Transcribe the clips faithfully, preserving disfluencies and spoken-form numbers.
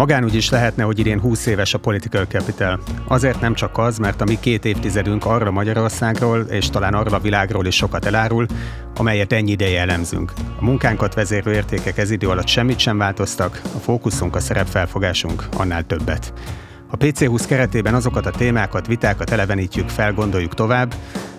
Magánügy is lehetne, hogy idén húsz éves a Political Capital. Azért nem csak az, mert a mi két évtizedünk arra Magyarországról és talán arra a világról is sokat elárul, amelyet ennyi ideje elemzünk. A munkánkat vezérlő értékek ez idő alatt semmit sem változtak, a fókuszunk, a szerepfelfogásunk annál többet. A pé cé húsz keretében azokat a témákat, vitákat elevenítjük fel, gondoljuk tovább,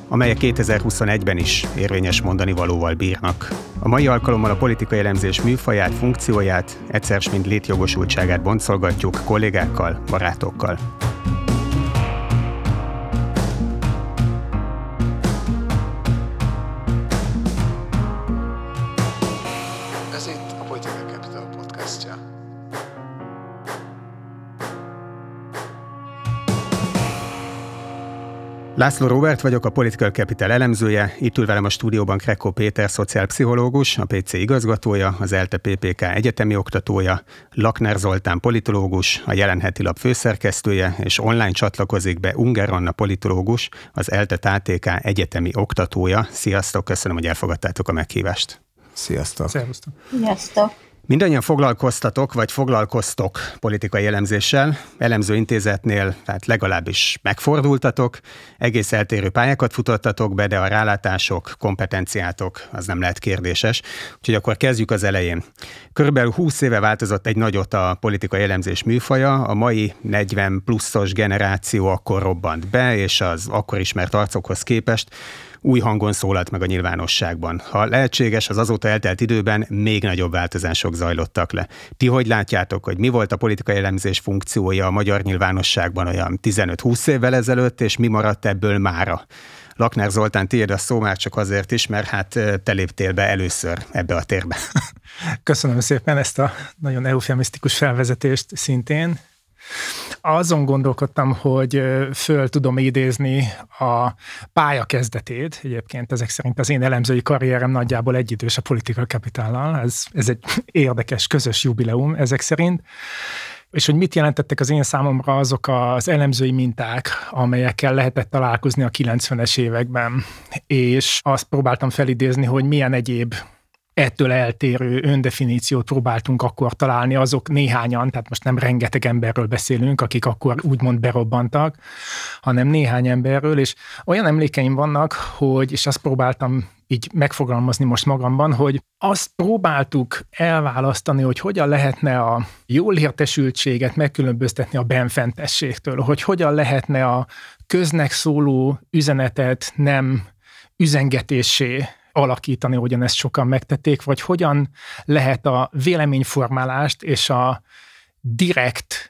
amelyek kétezer-huszonegyben is érvényes mondani valóval bírnak. A mai alkalommal a politikai elemzés műfaját, funkcióját, egyszer s mind létjogosultságát boncolgatjuk kollégákkal, barátokkal. Ez itt a Political Capital podcastja. László Róbert vagyok, a Political Capital elemzője, itt ül velem a stúdióban Krekó Péter, szociálpszichológus, a pé cé igazgatója, az ELTE pé pé ká egyetemi oktatója, Lakner Zoltán politológus, a Jelen heti lap főszerkesztője, és online csatlakozik be Unger Anna politológus, az ELTE TÁTK egyetemi oktatója. Sziasztok, köszönöm, hogy elfogadtátok a meghívást. Sziasztok. Sziasztok. Sziasztok. Mindannyian foglalkoztatok, vagy foglalkoztok politikai elemzéssel, elemző intézetnél, tehát legalábbis megfordultatok, egész eltérő pályákat futottatok be, de a rálátások, kompetenciátok, az nem lehet kérdéses. Úgyhogy akkor kezdjük az elején. Körülbelül húsz éve változott egy nagyot a politikai elemzés műfaja, a mai negyven pluszos generáció akkor robbant be, és az akkor ismert arcokhoz képest új hangon szólalt meg a nyilvánosságban. Ha lehetséges, az azóta eltelt időben még nagyobb változások zajlottak le. Ti hogy látjátok, hogy mi volt a politikai elemzés funkciója a magyar nyilvánosságban olyan tizenöt-húsz évvel ezelőtt, és mi maradt ebből mára? Lakner Zoltán, tiéd a szó már csak azért is, mert hát te léptél be először ebbe a térbe. Köszönöm szépen ezt a nagyon eufemisztikus felvezetést szintén. Azon gondolkodtam, hogy föl tudom idézni a pálya kezdetét. Egyébként ezek szerint az én elemzői karrierem nagyjából egyidős a Political Capitállal. Ez, ez egy érdekes, közös jubileum ezek szerint. És hogy mit jelentettek az én számomra azok az elemzői minták, amelyekkel lehetett találkozni a kilencvenes években. És azt próbáltam felidézni, hogy milyen egyéb ettől eltérő öndefiníciót próbáltunk akkor találni azok néhányan, tehát most nem rengeteg emberről beszélünk, akik akkor úgymond berobbantak, hanem néhány emberről, és olyan emlékeim vannak, hogy, és azt próbáltam így megfogalmazni most magamban, hogy azt próbáltuk elválasztani, hogy hogyan lehetne a jól értesültséget megkülönböztetni a benfentességtől, hogy hogyan lehetne a köznek szóló üzenetet nem üzengetésé alakítani, hogyan ezt sokan megtették, vagy hogyan lehet a véleményformálást és a direkt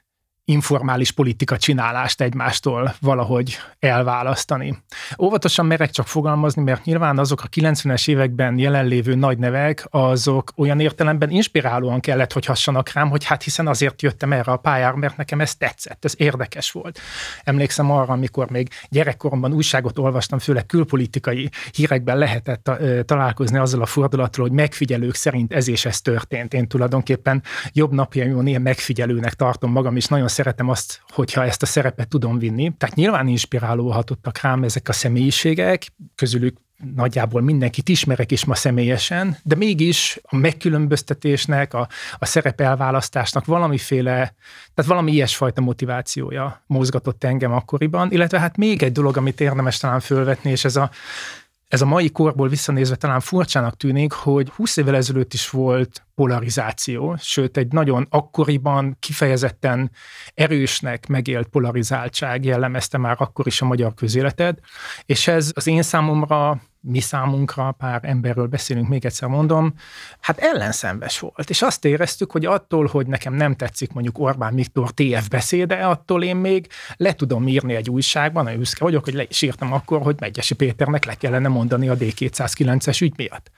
informális politika csinálást egymástól valahogy elválasztani. Óvatosan merek csak fogalmazni, mert nyilván azok a kilencvenes években jelenlévő nagy nevek, azok olyan értelemben inspirálóan kellett, hogy hassanak rám, hogy hát hiszen azért jöttem erre a pályára, mert nekem ez tetszett, ez érdekes volt. Emlékszem arra, amikor még gyerekkoromban újságot olvastam, főleg külpolitikai hírekben lehetett találkozni azzal a fordulatról, hogy megfigyelők szerint ez és ez történt. Én tulajdonképpen jobb napjaimon ilyen megfigyelőnek tartom magam, és nagyon szeretem azt, hogyha ezt a szerepet tudom vinni. Tehát nyilván inspirálódhatottak rám ezek a személyiségek, közülük nagyjából mindenkit ismerek is ma személyesen, de mégis a megkülönböztetésnek, a, a szerepelválasztásnak valamiféle, tehát valami ilyesfajta motivációja mozgatott engem akkoriban, illetve hát még egy dolog, amit érdemes talán fölvetni, és ez a Ez a mai korból visszanézve talán furcsának tűnik, hogy húsz évvel ezelőtt is volt polarizáció, sőt egy nagyon akkoriban kifejezetten erősnek megélt polarizáltság jellemezte már akkor is a magyar közéletet, és ez az én számomra, mi számunkra, pár emberről beszélünk, még egyszer mondom, hát ellenszenves volt. És azt éreztük, hogy attól, hogy nekem nem tetszik mondjuk Orbán Viktor té ef beszéde, attól én még le tudom írni egy újságban, a büszke vagyok, hogy le is írtam akkor, hogy Megyesi Péternek le kellene mondani a dé kétszázkilences ügy miatt.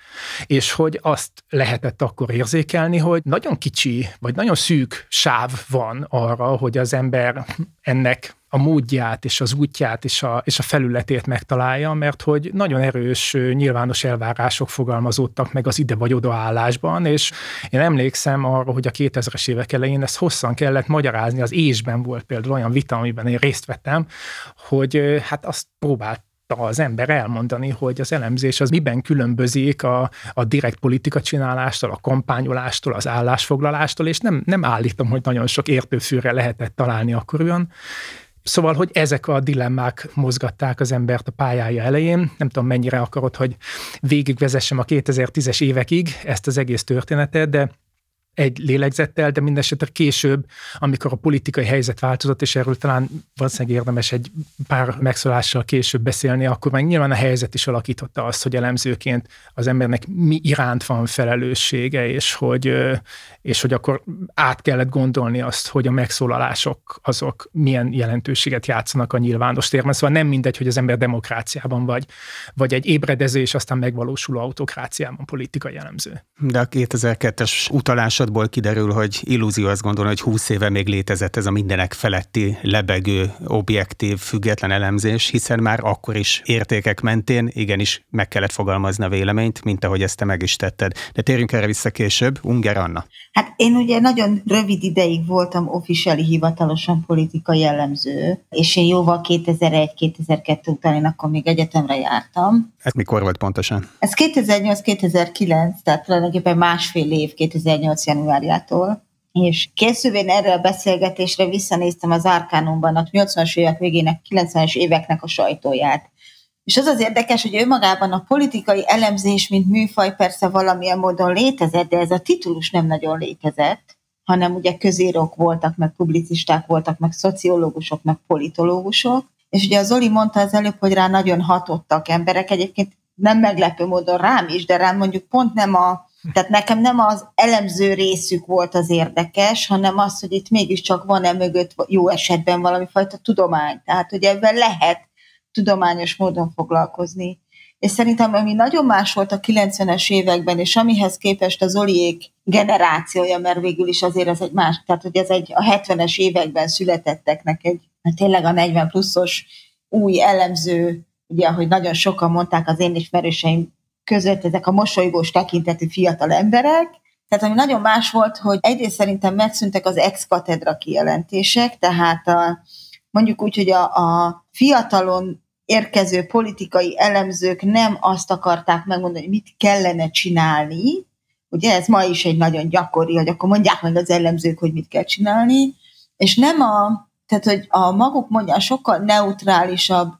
És hogy azt lehetett akkor érzékelni, hogy nagyon kicsi, vagy nagyon szűk sáv van arra, hogy az ember ennek a módját és az útját és a, és a felületét megtalálja, mert hogy nagyon erős nyilvános elvárások fogalmazódtak meg az ide vagy oda állásban, és én emlékszem arra, hogy a kétezres évek elején ezt hosszan kellett magyarázni, az ÉSben volt például olyan vita, amiben én részt vettem, hogy hát azt próbált szokta az ember elmondani, hogy az elemzés az miben különbözik a, a direkt politika csinálástól, a kampányolástól, az állásfoglalástól, és nem, nem állítom, hogy nagyon sok értőfűre lehetett találni akkor olyan. Szóval, hogy ezek a dilemmák mozgatták az embert a pályája elején. Nem tudom, mennyire akarod, hogy végigvezessem a kétezer-tízes évekig ezt az egész történetet, de egy lélegzettel, de mindesetre később, amikor a politikai helyzet változott, és erről talán valószínűleg érdemes egy pár megszólással később beszélni, akkor meg nyilván a helyzet is alakította azt, hogy elemzőként az embernek mi iránt van felelőssége, és hogy, és hogy akkor át kellett gondolni azt, hogy a megszólalások azok milyen jelentőséget játszanak a nyilvános térben. Szóval nem mindegy, hogy az ember demokráciában vagy, vagy egy ébredező, és aztán megvalósuló autokráciában politikai elemző. De a kétezer-kettes utalás kiderül, hogy illúzió azt gondolni, hogy húsz éve még létezett ez a mindenek feletti lebegő, objektív, független elemzés, hiszen már akkor is értékek mentén igenis meg kellett fogalmazni a véleményt, mint ahogy ezt te meg is tetted. De térjünk erre vissza később. Unger Anna. Hát én ugye nagyon rövid ideig voltam officially hivatalosan politikai elemző, és én jóval kétezer-egy kétezer-kettő után én akkor még egyetemre jártam. Ez mikor volt pontosan? Ez kétezer-nyolc kétezer-kilenc, tehát tulajdonképpen másfél év kétezer-nyolc januárjától, és készülvén erre a beszélgetésre visszanéztem az Arkánumban a nyolcvanas évek végének, kilencvenes éveknek a sajtóját. És az az érdekes, hogy önmagában a politikai elemzés, mint műfaj persze valamilyen módon létezett, de ez a titulus nem nagyon létezett, hanem ugye közírók voltak, meg publicisták voltak, meg szociológusok, meg politológusok, és ugye a Zoli mondta az előbb, hogy rá nagyon hatottak emberek, egyébként nem meglepő módon rám is, de rám mondjuk pont nem a Tehát nekem nem az elemző részük volt az érdekes, hanem az, hogy itt mégiscsak van-e mögött jó esetben valami fajta tudomány. Tehát, hogy ebben lehet tudományos módon foglalkozni. És szerintem, ami nagyon más volt a kilencvenes években, és amihez képest a Zoliék generációja, mert végül is azért ez egy más, tehát, hogy ez egy a hetvenes években születetteknek egy, tényleg a negyven pluszos új elemző, ugye, ahogy nagyon sokan mondták az én ismerőseim között, ezek a mosolygós tekintetű fiatal emberek. Tehát ami nagyon más volt, hogy egyrészt szerintem megszűntek az ex-katedra kijelentések, tehát a, mondjuk úgy, hogy a, a fiatalon érkező politikai elemzők nem azt akarták megmondani, hogy mit kellene csinálni, ugye ez ma is egy nagyon gyakori, hogy akkor mondják meg az elemzők, hogy mit kell csinálni, és nem a, tehát hogy a maguk mondja, sokkal neutrálisabb,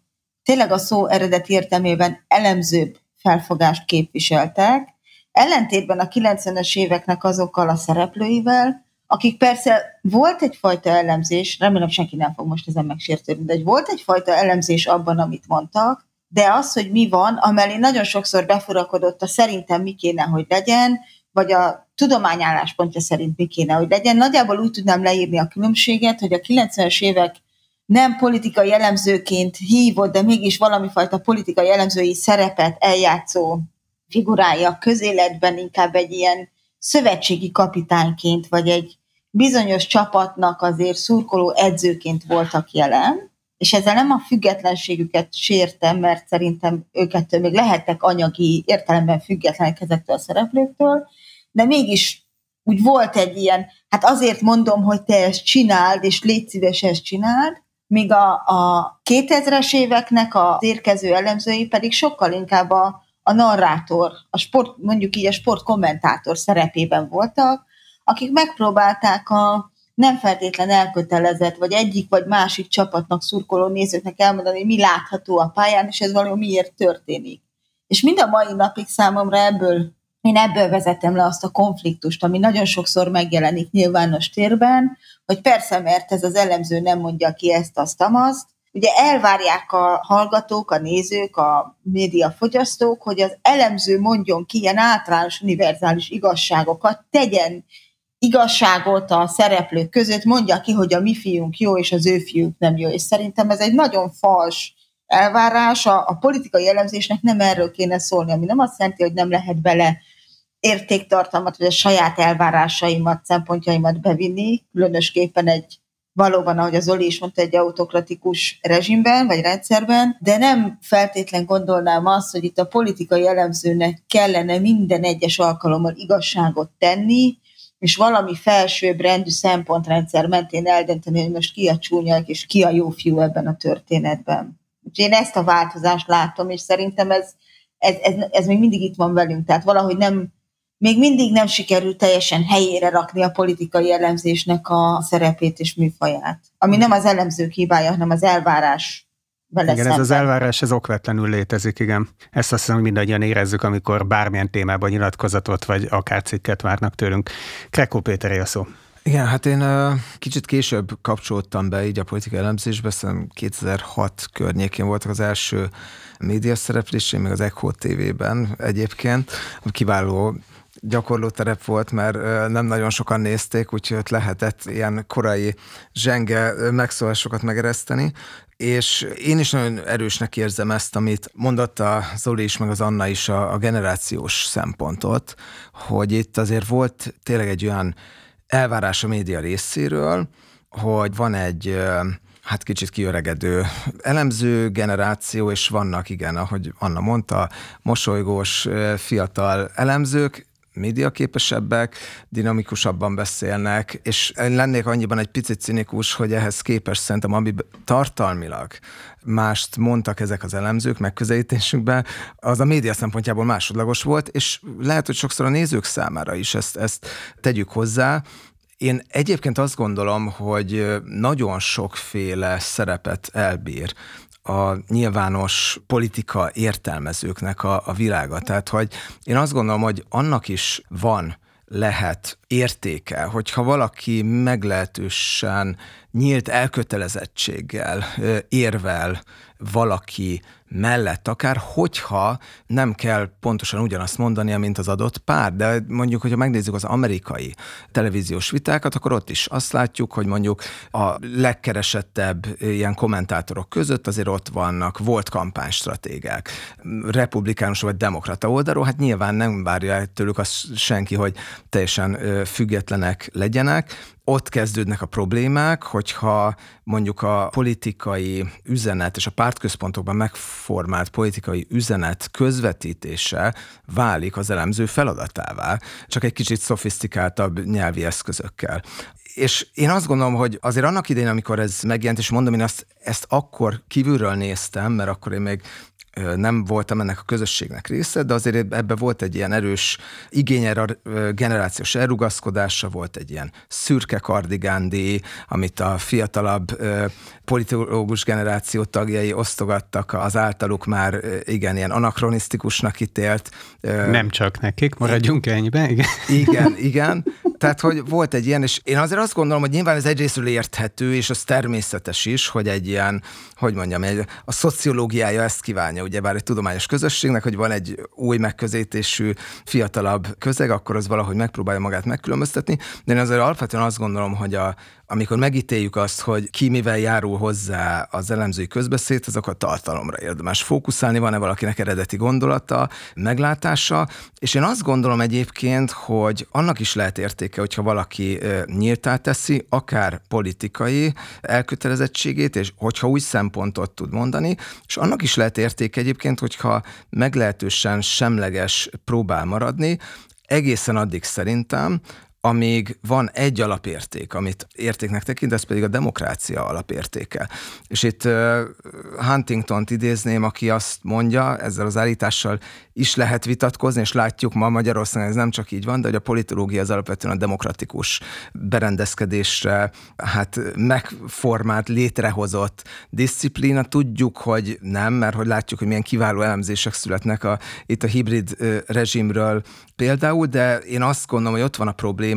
tényleg a szó eredeti értelmében elemzőbb felfogást képviseltek, ellentétben a kilencvenes éveknek azokkal a szereplőivel, akik persze volt egyfajta elemzés, remélem senki nem fog most ezen megsértődni, de volt egyfajta elemzés abban, amit mondtak, de az, hogy mi van, amellé nagyon sokszor befurakodott a szerintem mi kéne, hogy legyen, vagy a tudomány álláspontja szerint mi kéne, hogy legyen. Nagyjából úgy tudnám leírni a különbséget, hogy a kilencvenes évek nem politikai elemzőként hívott, de mégis valami fajta politikai elemzői szerepet eljátszó figurája a közéletben inkább egy ilyen szövetségi kapitányként, vagy egy bizonyos csapatnak azért szurkoló edzőként voltak jelen, és ezzel nem a függetlenségüket sértem, mert szerintem őkettől még lehettek anyagi értelemben függetlenek ezektől a szereplőktől, de mégis úgy volt egy ilyen, hát azért mondom, hogy te ezt csináld, és légy szíves, ezt csináld, míg a, a kétezres éveknek az érkező elemzői pedig sokkal inkább a, a narrátor, a sport, mondjuk így a sportkommentátor szerepében voltak, akik megpróbálták a nem feltétlen elkötelezett, vagy egyik vagy másik csapatnak szurkoló nézőknek elmondani, hogy mi látható a pályán, és ez valami miért történik. És mind a mai napig számomra ebből, én ebből vezetem le azt a konfliktust, ami nagyon sokszor megjelenik nyilvános térben, hogy persze, mert ez az elemző nem mondja ki ezt, azt, amazt. Ugye elvárják a hallgatók, a nézők, a médiafogyasztók, hogy az elemző mondjon ki ilyen általános, univerzális igazságokat, tegyen igazságot a szereplők között, mondja ki, hogy a mi fiunk jó, és az ő fiunk nem jó. És szerintem ez egy nagyon fals elvárás. A, a politikai elemzésnek nem erről kéne szólni, ami nem azt jelenti, hogy nem lehet bele értéktartalmat, vagy a saját elvárásaimat, szempontjaimat bevinni, különösképpen egy, valóban, ahogy az Zoli is mondta, egy autokratikus rezsimben, vagy rendszerben, de nem feltétlen gondolnám azt, hogy itt a politikai elemzőnek kellene minden egyes alkalommal igazságot tenni, és valami felsőbb rendű szempontrendszer mentén eldönteni, hogy most ki a csúnya, és ki a jó fiú ebben a történetben. Úgyhogy én ezt a változást látom, és szerintem ez, ez, ez, ez még mindig itt van velünk. Tehát valahogy nem, még mindig nem sikerült teljesen helyére rakni a politikai elemzésnek a szerepét és műfaját. Ami nem az elemzők hibája, hanem az elvárás. Igen, szemben. Ez az elvárás, ez okvetlenül létezik, igen. Ezt azt hiszem, hogy mindannyian érezzük, amikor bármilyen témában nyilatkozatot, vagy akár cikket várnak tőlünk. Krekó Péteré a szó. Igen, hát én uh, kicsit később kapcsolódtam be így a politikai elemzésbe, szerintem kétezer-hat környékén voltak az első média szereplésén, még az Echo té vében egyébként, kiváló gyakorló terep volt, mert nem nagyon sokan nézték, úgyhogy ott lehetett ilyen korai zsenge megszólásokat megereszteni, és én is nagyon erősnek érzem ezt, amit mondott a Zoli is, meg az Anna is a, a generációs szempontot, hogy itt azért volt tényleg egy olyan elvárás a média részéről, hogy van egy hát kicsit kiöregedő elemző generáció, és vannak, igen, ahogy Anna mondta, mosolygós fiatal elemzők, médiaképesebbek, dinamikusabban beszélnek, és lennék annyiban egy picit cinikus, hogy ehhez képest szerintem, ami tartalmilag mást mondtak ezek az elemzők megközelítésükben, az a média szempontjából másodlagos volt, és lehet, hogy sokszor a nézők számára is ezt, ezt tegyük hozzá. Én egyébként azt gondolom, hogy nagyon sokféle szerepet elbír a nyilvános politika értelmezőknek a, a világa. Tehát, hogy én azt gondolom, hogy annak is van, lehet értéke, hogyha valaki meglehetősen nyílt elkötelezettséggel, érvel valaki mellett, akár hogyha nem kell pontosan ugyanazt mondania, mint az adott pár, de mondjuk, hogyha megnézzük az amerikai televíziós vitákat, akkor ott is azt látjuk, hogy mondjuk a legkeresettebb ilyen kommentátorok között azért ott vannak, volt kampánystratégák, republikánus vagy demokrata oldalról, hát nyilván nem várja tőlük azt senki, hogy teljesen függetlenek legyenek. Ott kezdődnek a problémák, hogyha mondjuk a politikai üzenet és a pártközpontokban megformált politikai üzenet közvetítése válik az elemző feladatává, csak egy kicsit szofisztikáltabb nyelvi eszközökkel. És én azt gondolom, hogy azért annak idején, amikor ez megjelent, és mondom, én azt, ezt akkor kívülről néztem, mert akkor én még nem voltam ennek a közösségnek része, de azért ebben volt egy ilyen erős igény erre a generációs elrugaszkodása, volt egy ilyen szürke kardigándíj, amit a fiatalabb politológus generáció tagjai osztogattak, az általuk már igen, ilyen anakronisztikusnak ítélt. Nem csak nekik, maradjunk ennyiben, igen. Igen, igen. Tehát, hogy volt egy ilyen, és én azért azt gondolom, hogy nyilván ez egyrésztről érthető, és az természetes is, hogy egy ilyen, hogy mondjam, egy, a szociológiája ezt kívánja, ugyebár egy tudományos közösségnek, hogy van egy új megközelítésű, fiatalabb közeg, akkor az valahogy megpróbálja magát megkülönböztetni. De én azért alapvetően azt gondolom, hogy a, amikor megítéljük azt, hogy ki mivel járul hozzá az elemzői közbeszéd, azok a tartalomra érdemes fókuszálni, van-e valakinek eredeti gondolata, meglátása, és én azt gondolom egyébként, hogy annak is lehet értéke, hogyha valaki nyíltá teszi, akár politikai elkötelezettségét, és hogyha új szempontot tud mondani, és annak is lehet értéke egyébként, hogyha meglehetősen semleges próbál maradni, egészen addig szerintem, amíg van egy alapérték, amit értéknek tekint, ez pedig a demokrácia alapértéke. És itt uh, Huntingtont idézném, aki azt mondja, ezzel az állítással is lehet vitatkozni, és látjuk ma Magyarországon, ez nem csak így van, de hogy a politológia az alapvetően a demokratikus berendezkedésre, hát megformált, létrehozott diszciplína. Tudjuk, hogy nem, mert hogy látjuk, hogy milyen kiváló elemzések születnek a, itt a hibrid uh, rezsimről például, de én azt gondolom, hogy ott van a probléma,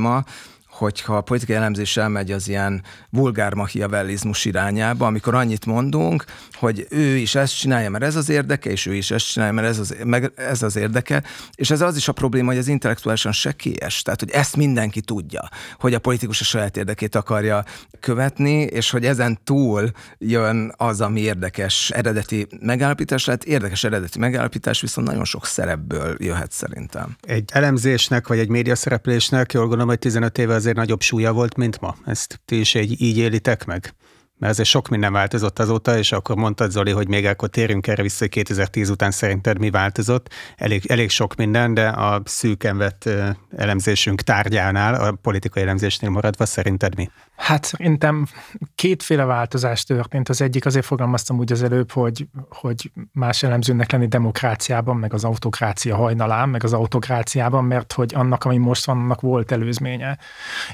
hogyha a politikai elemzés elmegy az ilyen vulgár machiavellizmus irányába, amikor annyit mondunk, hogy ő is ezt csinálja, mert ez az érdeke, és ő is ezt csinálja, mert ez az, meg ez az érdeke, és ez az is a probléma, hogy ez intellektuálisan sekélyes, tehát hogy ezt mindenki tudja, hogy a politikus a saját érdekét akarja követni, és hogy ezen túl jön az, ami érdekes eredeti megállapítás, lehet érdekes eredeti megállapítás, viszont nagyon sok szerepből jöhet szerintem. Egy elemzésnek, vagy egy médiaszereplésnek, jól gondolom, hogy tizenöt éve azért nagyobb súlya volt, mint ma. Ezt ti is így, így élitek meg? Mert azért sok minden változott azóta, és akkor mondtad, Zoli, hogy még akkor térjünk erre vissza, hogy kétezer-tíz után szerinted mi változott. Elég, elég sok minden, de a szűken vett elemzésünk tárgyánál, a politikai elemzésnél maradva, szerinted mi? Hát szerintem kétféle változás történt. Az egyik, azért fogalmaztam úgy az előbb, hogy, hogy más elemzőnek lenni demokráciában, meg az autokrácia hajnalán, meg az autokráciában, mert hogy annak, ami most van, annak volt előzménye.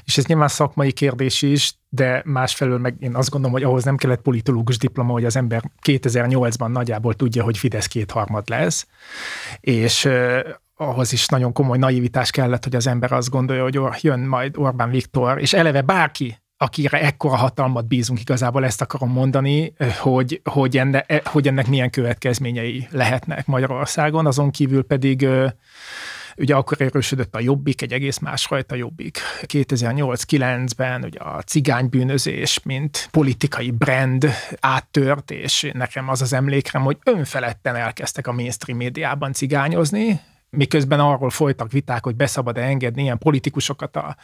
És ez nyilván szakmai kérdés is, de másfelől meg én azt gondolom, hogy ahhoz nem kellett politológus diploma, hogy az ember kétezer-nyolcban nagyjából tudja, hogy Fidesz kétharmad lesz, és ahhoz is nagyon komoly naivitás kellett, hogy az ember azt gondolja, hogy jön majd Orbán Viktor, és eleve bárki, akire ekkora hatalmat bízunk, igazából ezt akarom mondani, hogy, hogy, enne, hogy ennek milyen következményei lehetnek Magyarországon, azon kívül pedig ugye akkor erősödött a Jobbik, egy egész másfajta Jobbik. kétezer-nyolc-kilencben ugye a cigánybűnözés, mint politikai brand áttört, és nekem az az emlékrem, hogy önfeledten elkezdtek a mainstream médiában cigányozni, miközben arról folytak viták, hogy beszabad-e engedni ilyen politikusokat a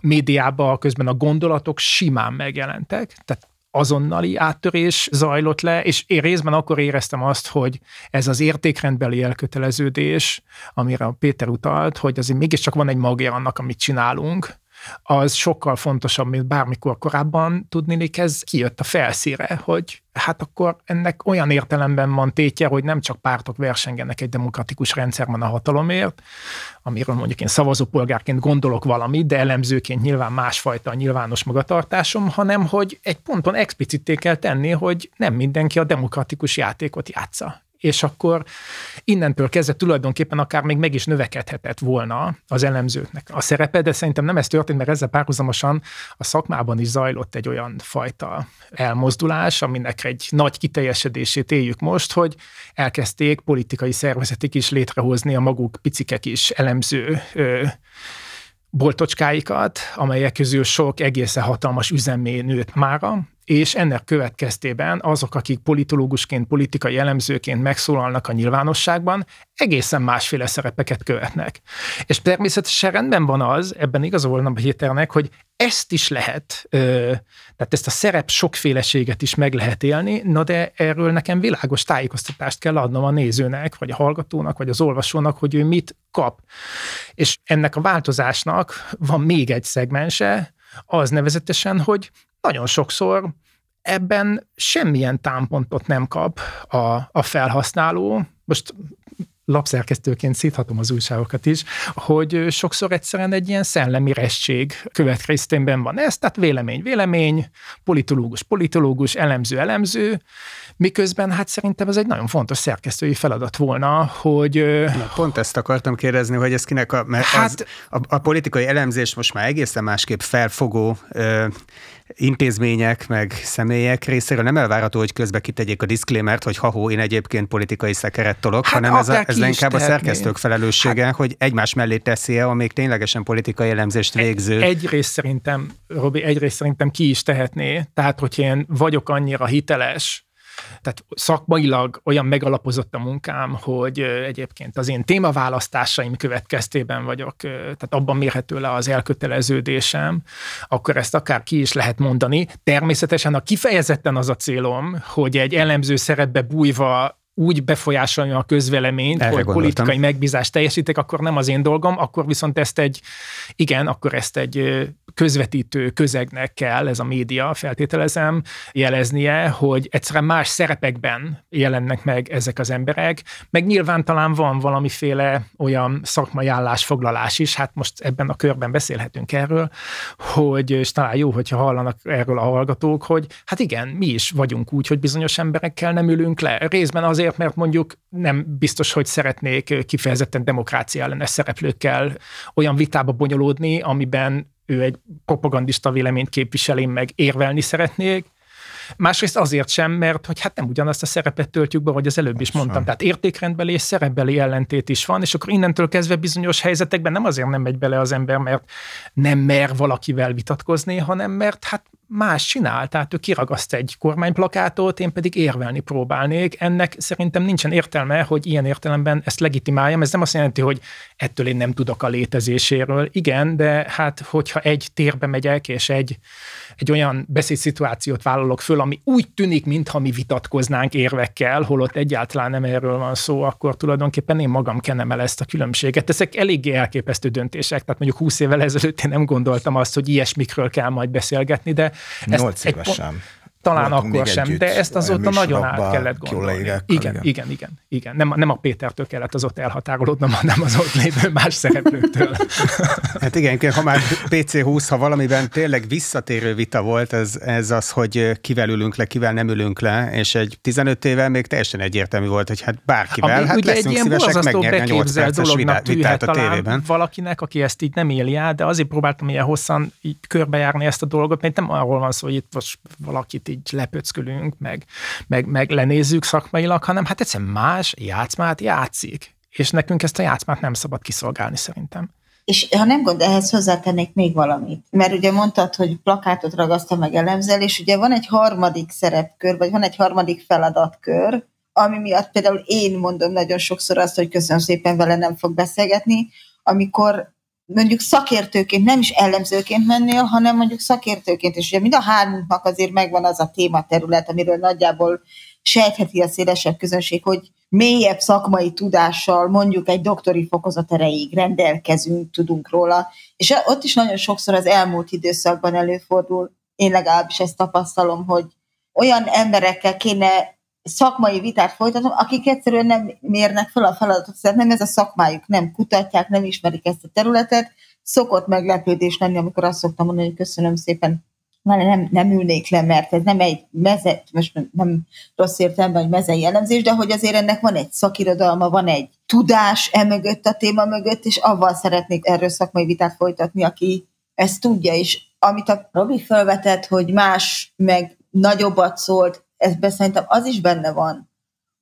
médiába, közben a gondolatok simán megjelentek, tehát azonnali áttörés zajlott le, és én részben akkor éreztem azt, hogy ez az értékrendbeli elköteleződés, amire a Péter utalt, hogy azért mégiscsak van egy magja annak, amit csinálunk, az sokkal fontosabb, mint bármikor korábban tudnilik, ez kijött a felszínre, hogy hát akkor ennek olyan értelemben van tétje, hogy nem csak pártok versengenek egy demokratikus rendszerben a hatalomért, amiről mondjuk én szavazópolgárként gondolok valamit, de elemzőként nyilván másfajta a nyilvános magatartásom, hanem hogy egy ponton explicitté kell tenni, hogy nem mindenki a demokratikus játékot játsza. És akkor innentől kezdve tulajdonképpen akár még meg is növekedhetett volna az elemzőknek a szerepe, de szerintem nem ez történt, mert ezzel párhuzamosan a szakmában is zajlott egy olyan fajta elmozdulás, aminek egy nagy kiteljesedését éljük most, hogy elkezdték politikai szervezetek is létrehozni a maguk picike kis elemző ö, boltocskáikat, amelyek közül sok egészen hatalmas üzemé nőtt mára, és ennek következtében azok, akik politológusként, politikai elemzőként megszólalnak a nyilvánosságban, egészen másféle szerepeket követnek. És természetesen rendben van az, ebben igaza volna a Héternek, hogy ezt is lehet, tehát ezt a szerep sokféleséget is meg lehet élni, na de erről nekem világos tájékoztatást kell adnom a nézőnek, vagy a hallgatónak, vagy az olvasónak, hogy ő mit kap. És ennek a változásnak van még egy szegmense, az nevezetesen, hogy nagyon sokszor ebben semmilyen támpontot nem kap a, a felhasználó. Most lapszerkesztőként szíthatom az újságokat is, hogy sokszor egyszerűen egy ilyen szellemi restség következtében van ez, tehát vélemény, vélemény, politológus, politológus, elemző, elemző, miközben hát szerintem ez egy nagyon fontos szerkesztői feladat volna, hogy... Na, pont ezt akartam kérdezni, hogy ez kinek a... Mert hát, az, a, a politikai elemzés most már egészen másképp felfogó ö, intézmények meg személyek részéről nem elvárható, hogy közbe kitegyék a diszklémert, hogy ha-hó, én egyébként politikai szekeret tolok, hát hanem ez, a, ez inkább a szerkesztők felelőssége, hát, hogy egymás mellé teszi-e a még ténylegesen politikai elemzést végző. Egyrészt szerintem, Robi, egyrészt szerintem ki is tehetné, tehát hogy én vagyok annyira hiteles, tehát szakmailag olyan megalapozott a munkám, hogy egyébként az én témaválasztásaim következtében vagyok, tehát abban mérhető le az elköteleződésem, akkor ezt akár ki is lehet mondani. Természetesen a kifejezetten az a célom, hogy egy elemző szerepbe bújva úgy befolyásolja a közvéleményt, erre hogy gondoltam. Politikai megbízást teljesítek, akkor nem az én dolgom, akkor viszont ezt egy, igen, akkor ezt egy közvetítő közegnek kell, ez a média, feltételezem, jeleznie, hogy egyszerűen más szerepekben jelennek meg ezek az emberek, meg nyilván talán van valamiféle olyan szakmai állásfoglalás is, hát most ebben a körben beszélhetünk erről, hogy, és talán jó, hogyha hallanak erről a hallgatók, hogy hát igen, mi is vagyunk úgy, hogy bizonyos emberekkel nem ülünk le, részben azért, mert mondjuk nem biztos, hogy szeretnék kifejezetten demokrácia ellenes szereplőkkel olyan vitába bonyolódni, amiben ő egy propagandista véleményt képvisel, én meg érvelni szeretnék. Másrészt azért sem, mert hogy hát nem ugyanazt a szerepet töltjük be, ahogy az előbb is mondtam. Tehát értékrendbeli és szerepbeli ellentét is van, és akkor innentől kezdve bizonyos helyzetekben nem azért nem megy bele az ember, mert nem mer valakivel vitatkozni, hanem mert hát más csinál, tehát ő kiragaszt egy kormányplakátot, én pedig érvelni próbálnék. Ennek szerintem nincsen értelme, hogy ilyen értelemben ezt legitimáljam. Ez nem azt jelenti, hogy ettől én nem tudok a létezéséről. Igen, de hát hogyha egy térbe megyek, és egy, egy olyan beszédszituációt vállalok föl, ami úgy tűnik, mintha mi vitatkoznánk érvekkel, holott egyáltalán nem erről van szó, akkor tulajdonképpen én magam kenem el ezt a különbséget. Ezek eléggé elképesztő döntések, tehát mondjuk húsz évvel ezelőtt én nem gondoltam azt, hogy ilyesmikről kell majd beszélgetni, de nyolc éves sem. Talán akkor sem, de ezt azóta nagyon át kellett gondolni. Igen, igen, igen, igen, igen. Nem, nem a Pétertől kellett az ott elhatárolódnom, hanem az ott lévő más szereplőktől. Hát igen, ha már pé cé húsz, ha valamiben tényleg visszatérő vita volt, ez, ez az, hogy kivel ülünk le, kivel nem ülünk le, és egy tizenöt évvel még teljesen egyértelmű volt, hogy hát bárkivel, ami hát leszünk szívesek megnyerni a nyolc perces vitát, vitát a tévében. Valakinek, aki ezt így nem éli át, de azért próbáltam ilyen hosszan így körbejárni ezt a dolgot, mert nem arról van szó, hogy itt most valakit így lepöckölünk, meg, meg, meg lenézzük szakmailag, hanem hát egyszerűen más játszmát játszik. És nekünk ezt a játszmát nem szabad kiszolgálni szerintem. És ha nem gond, ehhez hozzátennék még valamit. Mert ugye mondtad, hogy plakátot ragasztam meg elemzel, és ugye van egy harmadik szerepkör, vagy van egy harmadik feladatkör, ami miatt például én mondom nagyon sokszor azt, hogy köszönöm szépen, vele nem fog beszélgetni, amikor mondjuk szakértőként, nem is elemzőként mennél, hanem mondjuk szakértőként. És ugye mind a hármunknak azért megvan az a tématerület, amiről nagyjából sejtheti a szélesebb közönség, hogy mélyebb szakmai tudással, mondjuk egy doktori fokozat erejéig rendelkezünk, tudunk róla. És ott is nagyon sokszor az elmúlt időszakban előfordul, én legalábbis ezt tapasztalom, hogy olyan emberekkel kéne szakmai vitát folytatom, akik egyszerűen nem mérnek fel a feladatot, szóval nem ez a szakmájuk, nem kutatják, nem ismerik ezt a területet. Szokott meglepődés lenni, amikor azt szoktam mondani, hogy köszönöm szépen, már nem, nem ülnék le, mert ez nem egy meze, most nem rossz értelemben, hogy mezei elemzés, de hogy azért ennek van egy szakirodalma, van egy tudás e mögött, a téma mögött, és avval szeretnék erről szakmai vitát folytatni, aki ezt tudja is. Amit a Robi felvetett, hogy más meg nagyobbat szólt, ebben szerintem az is benne van,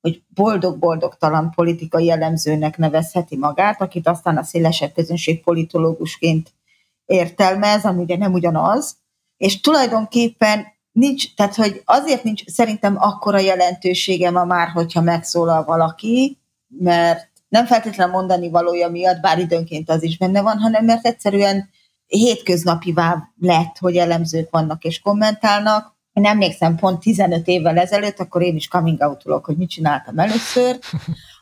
hogy boldog-boldogtalan politikai elemzőnek nevezheti magát, akit aztán a szélesebb közönség politológusként értelmez, ami ugye nem ugyanaz, és tulajdonképpen nincs, tehát hogy azért nincs szerintem akkora jelentősége ma már, hogyha megszólal valaki, mert nem feltétlenül mondani valója miatt, bár időnként az is benne van, hanem mert egyszerűen hétköznapivá lett, hogy elemzők vannak és kommentálnak. Én emlékszem, pont tizenöt évvel ezelőtt, akkor én is coming out-ulok, hogy mit csináltam először,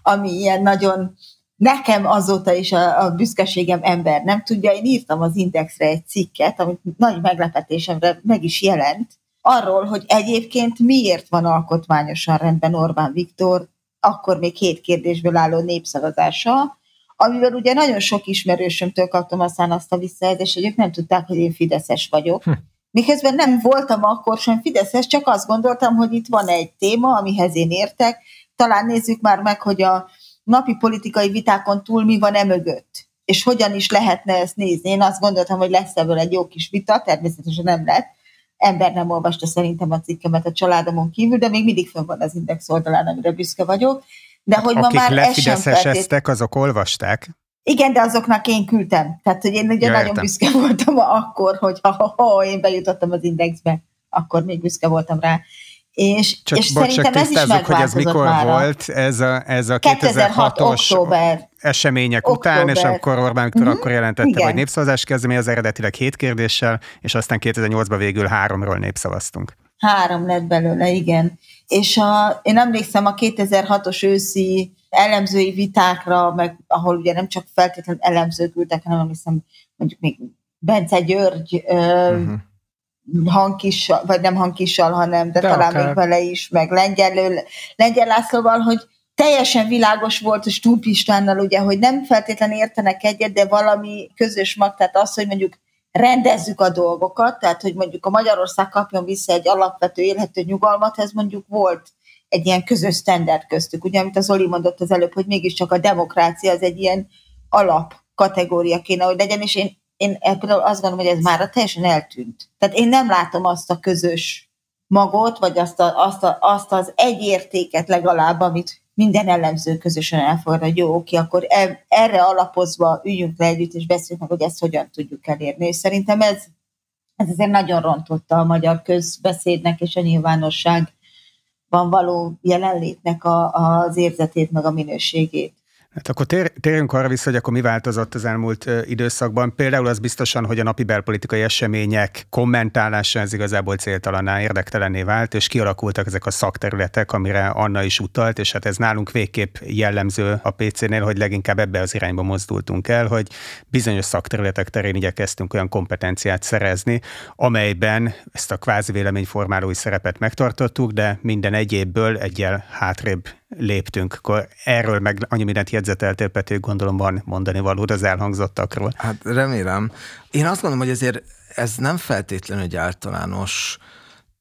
ami ilyen nagyon, nekem azóta is a, a büszkeségem ember nem tudja, én írtam az Indexre egy cikket, amit nagy meglepetésemre meg is jelent, arról, hogy egyébként miért van alkotmányosan rendben Orbán Viktor, akkor még hét kérdésből álló népszavazása, amivel ugye nagyon sok ismerősömtől kaptam aztán azt a visszajelzést, hogy ők nem tudták, hogy én fideszes vagyok. Hm. Miközben nem voltam akkor sem fideszes, csak azt gondoltam, hogy itt van egy téma, amihez én értek. Talán nézzük már meg, hogy a napi politikai vitákon túl mi van e mögött, és hogyan is lehetne ezt nézni. Én azt gondoltam, hogy lesz ebből egy jó kis vita, természetesen nem lett. Ember nem olvasta szerintem a cikkemet a családomon kívül, de még mindig fönn van az Index oldalán, amire büszke vagyok. De hogy ma már lefideszeseztek, azok olvasták. Igen, de azoknak én küldtem. Tehát, hogy én ugye ja, nagyon értem. Büszke voltam akkor, hogy ha, ha én bejutottam az Indexbe, akkor még büszke voltam rá. És, csak, és bocs, szerintem csak ez is megváltozott, hogy ez mikor mára. Volt, ez a, ez a kétezer-hatos események október. Után, és akkor Orbán Viktor uh-huh. akkor jelentette, igen. Hogy népszavazás kezdeményez eredetileg hét kérdéssel, és aztán kétezer-nyolcban végül háromról népszavaztunk. Három lett belőle, igen. És a, én emlékszem a kétezer-hatos őszi elemzői vitákra, meg ahol ugye nem csak feltétlenül elemzők ültek, hanem hiszem mondjuk még Bence György ö, uh-huh. hangkissal, vagy nem hangkissal, hanem, de, de talán akár. Még vele is, meg Lengyel, Lengyel Lászlóval, hogy teljesen világos volt a Stubb Istvánnal, ugye, hogy nem feltétlenül értenek egyet, de valami közös mag, tehát az, hogy mondjuk rendezzük a dolgokat, tehát hogy mondjuk a Magyarország kapjon vissza egy alapvető élhető nyugalmat, ez mondjuk volt egy ilyen közös standard köztük. Ugye, amit a Zoli mondott az előbb, hogy mégiscsak a demokrácia az egy ilyen alapkategória kéne, hogy legyen, és én, én például azt gondolom, hogy ez már teljesen eltűnt. Tehát én nem látom azt a közös magot, vagy azt, a, azt, a, azt az egy értéket legalább, amit minden elemző közösen elfogad, hogy jó, oké, akkor erre alapozva üljünk le együtt, és beszéljünk meg, hogy ezt hogyan tudjuk elérni. És szerintem ez Ez azért nagyon rontotta a magyar közbeszédnek és a nyilvánosságban való jelenlétnek a, az érzetét, meg a minőségét. Hát akkor tér, térjünk arra vissza, hogy akkor mi változott az elmúlt időszakban. Például az biztosan, hogy a napi belpolitikai események kommentálása ez igazából céltalanná, érdektelenné vált, és kialakultak ezek a szakterületek, amire Anna is utalt, és hát ez nálunk végképp jellemző a pé cé-nél, hogy leginkább ebbe az irányba mozdultunk el, hogy bizonyos szakterületek terén igyekeztünk olyan kompetenciát szerezni, amelyben ezt a kvázi véleményformálói szerepet megtartottuk, de minden egyébből egyel hátrébb léptünk. Akkor erről meg annyi mindent jegyzeteltél, Peti, gondolom van mondani valód az elhangzottakról. Hát remélem. Én azt gondolom, hogy azért ez nem feltétlenül egy általános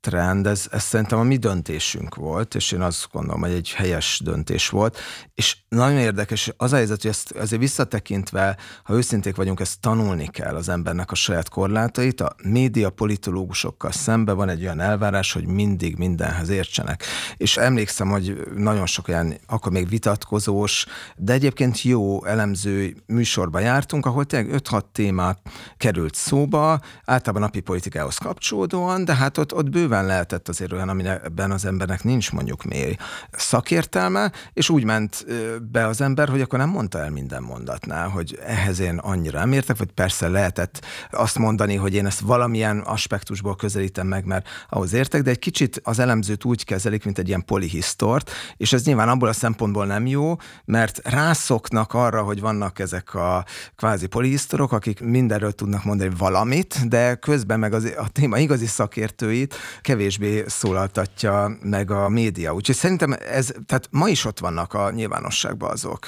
trend, ez, ez szerintem a mi döntésünk volt, és én azt gondolom, hogy egy helyes döntés volt, és nagyon érdekes az a helyzet, hogy ezt azért visszatekintve, ha őszinték vagyunk, ezt tanulni kell az embernek a saját korlátait, a média politológusokkal szemben van egy olyan elvárás, hogy mindig mindenhez értsenek. És emlékszem, hogy nagyon sok olyan, akkor még vitatkozós, de egyébként jó elemző műsorba jártunk, ahol tényleg öt-hat témát került szóba, általában napi politikához kapcsolódóan, de hát ott, ott bőven lehetett azért olyan, amiben az embernek nincs mondjuk mély szakértelme, és úgy ment be az ember, hogy akkor nem mondta el minden mondatnál, hogy ehhez én annyira nem értek, vagy persze lehetett azt mondani, hogy én ezt valamilyen aspektusból közelítem meg, mert ahhoz értek, de egy kicsit az elemzőt úgy kezelik, mint egy ilyen polihisztort, és ez nyilván abból a szempontból nem jó, mert rászoknak arra, hogy vannak ezek a kvázi polihisztorok, akik mindenről tudnak mondani valamit, de közben meg az, a téma igazi szakértőit kevésbé szólaltatja meg a média. Úgyhogy szerintem ez, tehát ma is ott vannak a nyilvánosságban azok,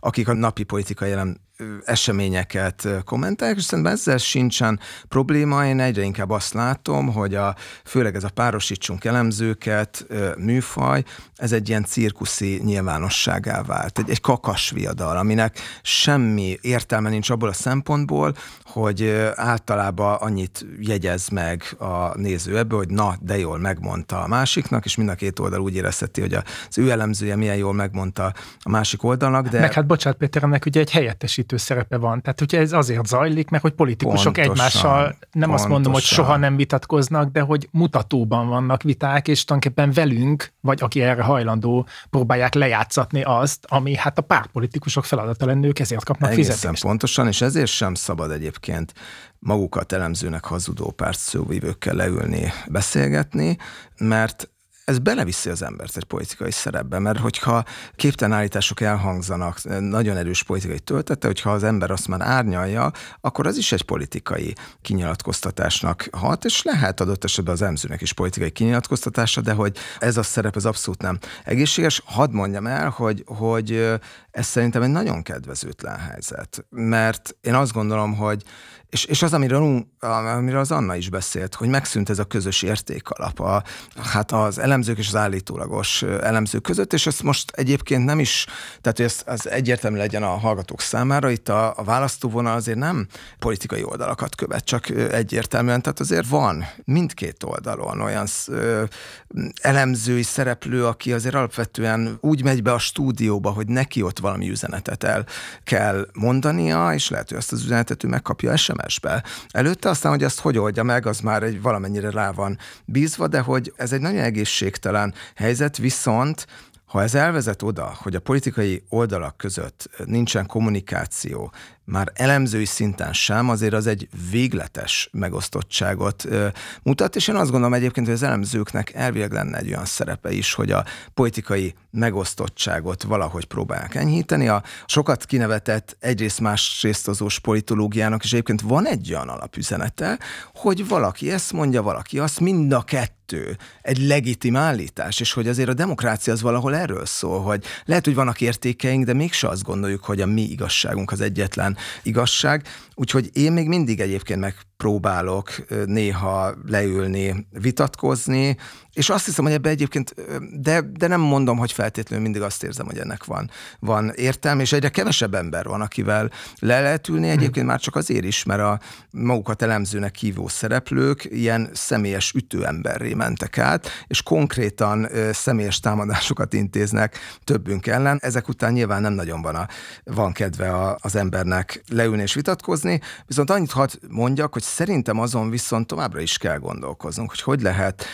akik a napi politikai jelen eseményeket kommentálják, és szerintem ezzel sincsen probléma. Én egyre inkább azt látom, hogy a, főleg ez a párosítsunk elemzőket műfaj, ez egy ilyen cirkuszi nyilvánosságá vált. Egy, egy kakasviadal, aminek semmi értelme nincs abból a szempontból, hogy általában annyit jegyez meg a néző ebből, hogy na, de jól megmondta a másiknak, és mind a két oldal úgy érezheti, hogy az ő elemzője milyen jól megmondta a másik oldalnak. De... Meg hát bocsánat, Péter, ennek ugye egy helyettesítő szerepe van. Tehát ugye ez azért zajlik, mert hogy politikusok pontosan, egymással nem pontosan. Azt mondom, hogy soha nem vitatkoznak, de hogy mutatóban vannak viták, és tulajdonképpen velünk, vagy aki erre hajlandó, próbálják lejátszatni azt, ami hát a pártpolitikusok feladata lenne, ők ezért kapnak egészen fizetést. Pontosan, és ezért sem szabad egyébként magukat elemzőnek hazudó pártszóvívőkkel leülni, beszélgetni, mert ez beleviszi az embert egy politikai szerepbe, mert hogyha képtelen állítások elhangzanak, nagyon erős politikai töltete, hogyha az ember azt már árnyalja, akkor az is egy politikai kinyilatkoztatásnak hat, és lehet adott esetben az emzőnek is politikai kinyilatkoztatása, de hogy ez a szerep, ez abszolút nem egészséges. Hadd mondjam el, hogy, hogy ez szerintem egy nagyon kedvezőtlen helyzet, mert én azt gondolom, hogy És, és az, amiről, amiről az Anna is beszélt, hogy megszűnt ez a közös értékalap, a, hát az elemzők és az állítólagos elemzők között, és ezt most egyébként nem is, tehát hogy ez, ez egyértelmű legyen a hallgatók számára, itt a, a választóvonal azért nem politikai oldalakat követ, csak egyértelműen, tehát azért van mindkét oldalon olyan ö, elemzői szereplő, aki azért alapvetően úgy megy be a stúdióba, hogy neki ott valami üzenetet el kell mondania, és lehet, hogy azt az üzenetet ő megkapja esetleg, es em es-be. Előtte aztán, hogy azt hogy oldja meg, az már egy valamennyire rá van bízva, de hogy ez egy nagyon egészségtelen helyzet, viszont ha ez elvezet oda, hogy a politikai oldalak között nincsen kommunikáció, már elemzői szinten sem, azért az egy végletes megosztottságot ö, mutat, és én azt gondolom egyébként, hogy az elemzőknek elvileg lenne egy olyan szerepe is, hogy a politikai megosztottságot valahogy próbálják enyhíteni. A sokat kinevetett egyrészt másrészt azós politológiának, és egyébként van egy olyan alapüzenete, hogy valaki ezt mondja, valaki azt, mind a kettő egy legitim állítás, és hogy azért a demokrácia az valahol erről szól, hogy lehet, hogy vannak értékeink, de mégse azt gondoljuk, hogy a mi igazságunk az egyetlen igazság. Úgyhogy én még mindig egyébként megpróbálok néha leülni, vitatkozni, és azt hiszem, hogy ebbe egyébként, de, de nem mondom, hogy feltétlenül mindig azt érzem, hogy ennek van, van értelme, és egyre kevesebb ember van, akivel le lehet ülni, egyébként már csak azért is, mert a magukat elemzőnek hívó szereplők ilyen személyes ütőemberré mentek át, és konkrétan személyes támadásokat intéznek többünk ellen. Ezek után nyilván nem nagyon van, a, van kedve a, az embernek tudnak leülni és vitatkozni, viszont annyit hadd mondjak, hogy szerintem azon viszont továbbra is kell gondolkoznunk, hogy hogy lehet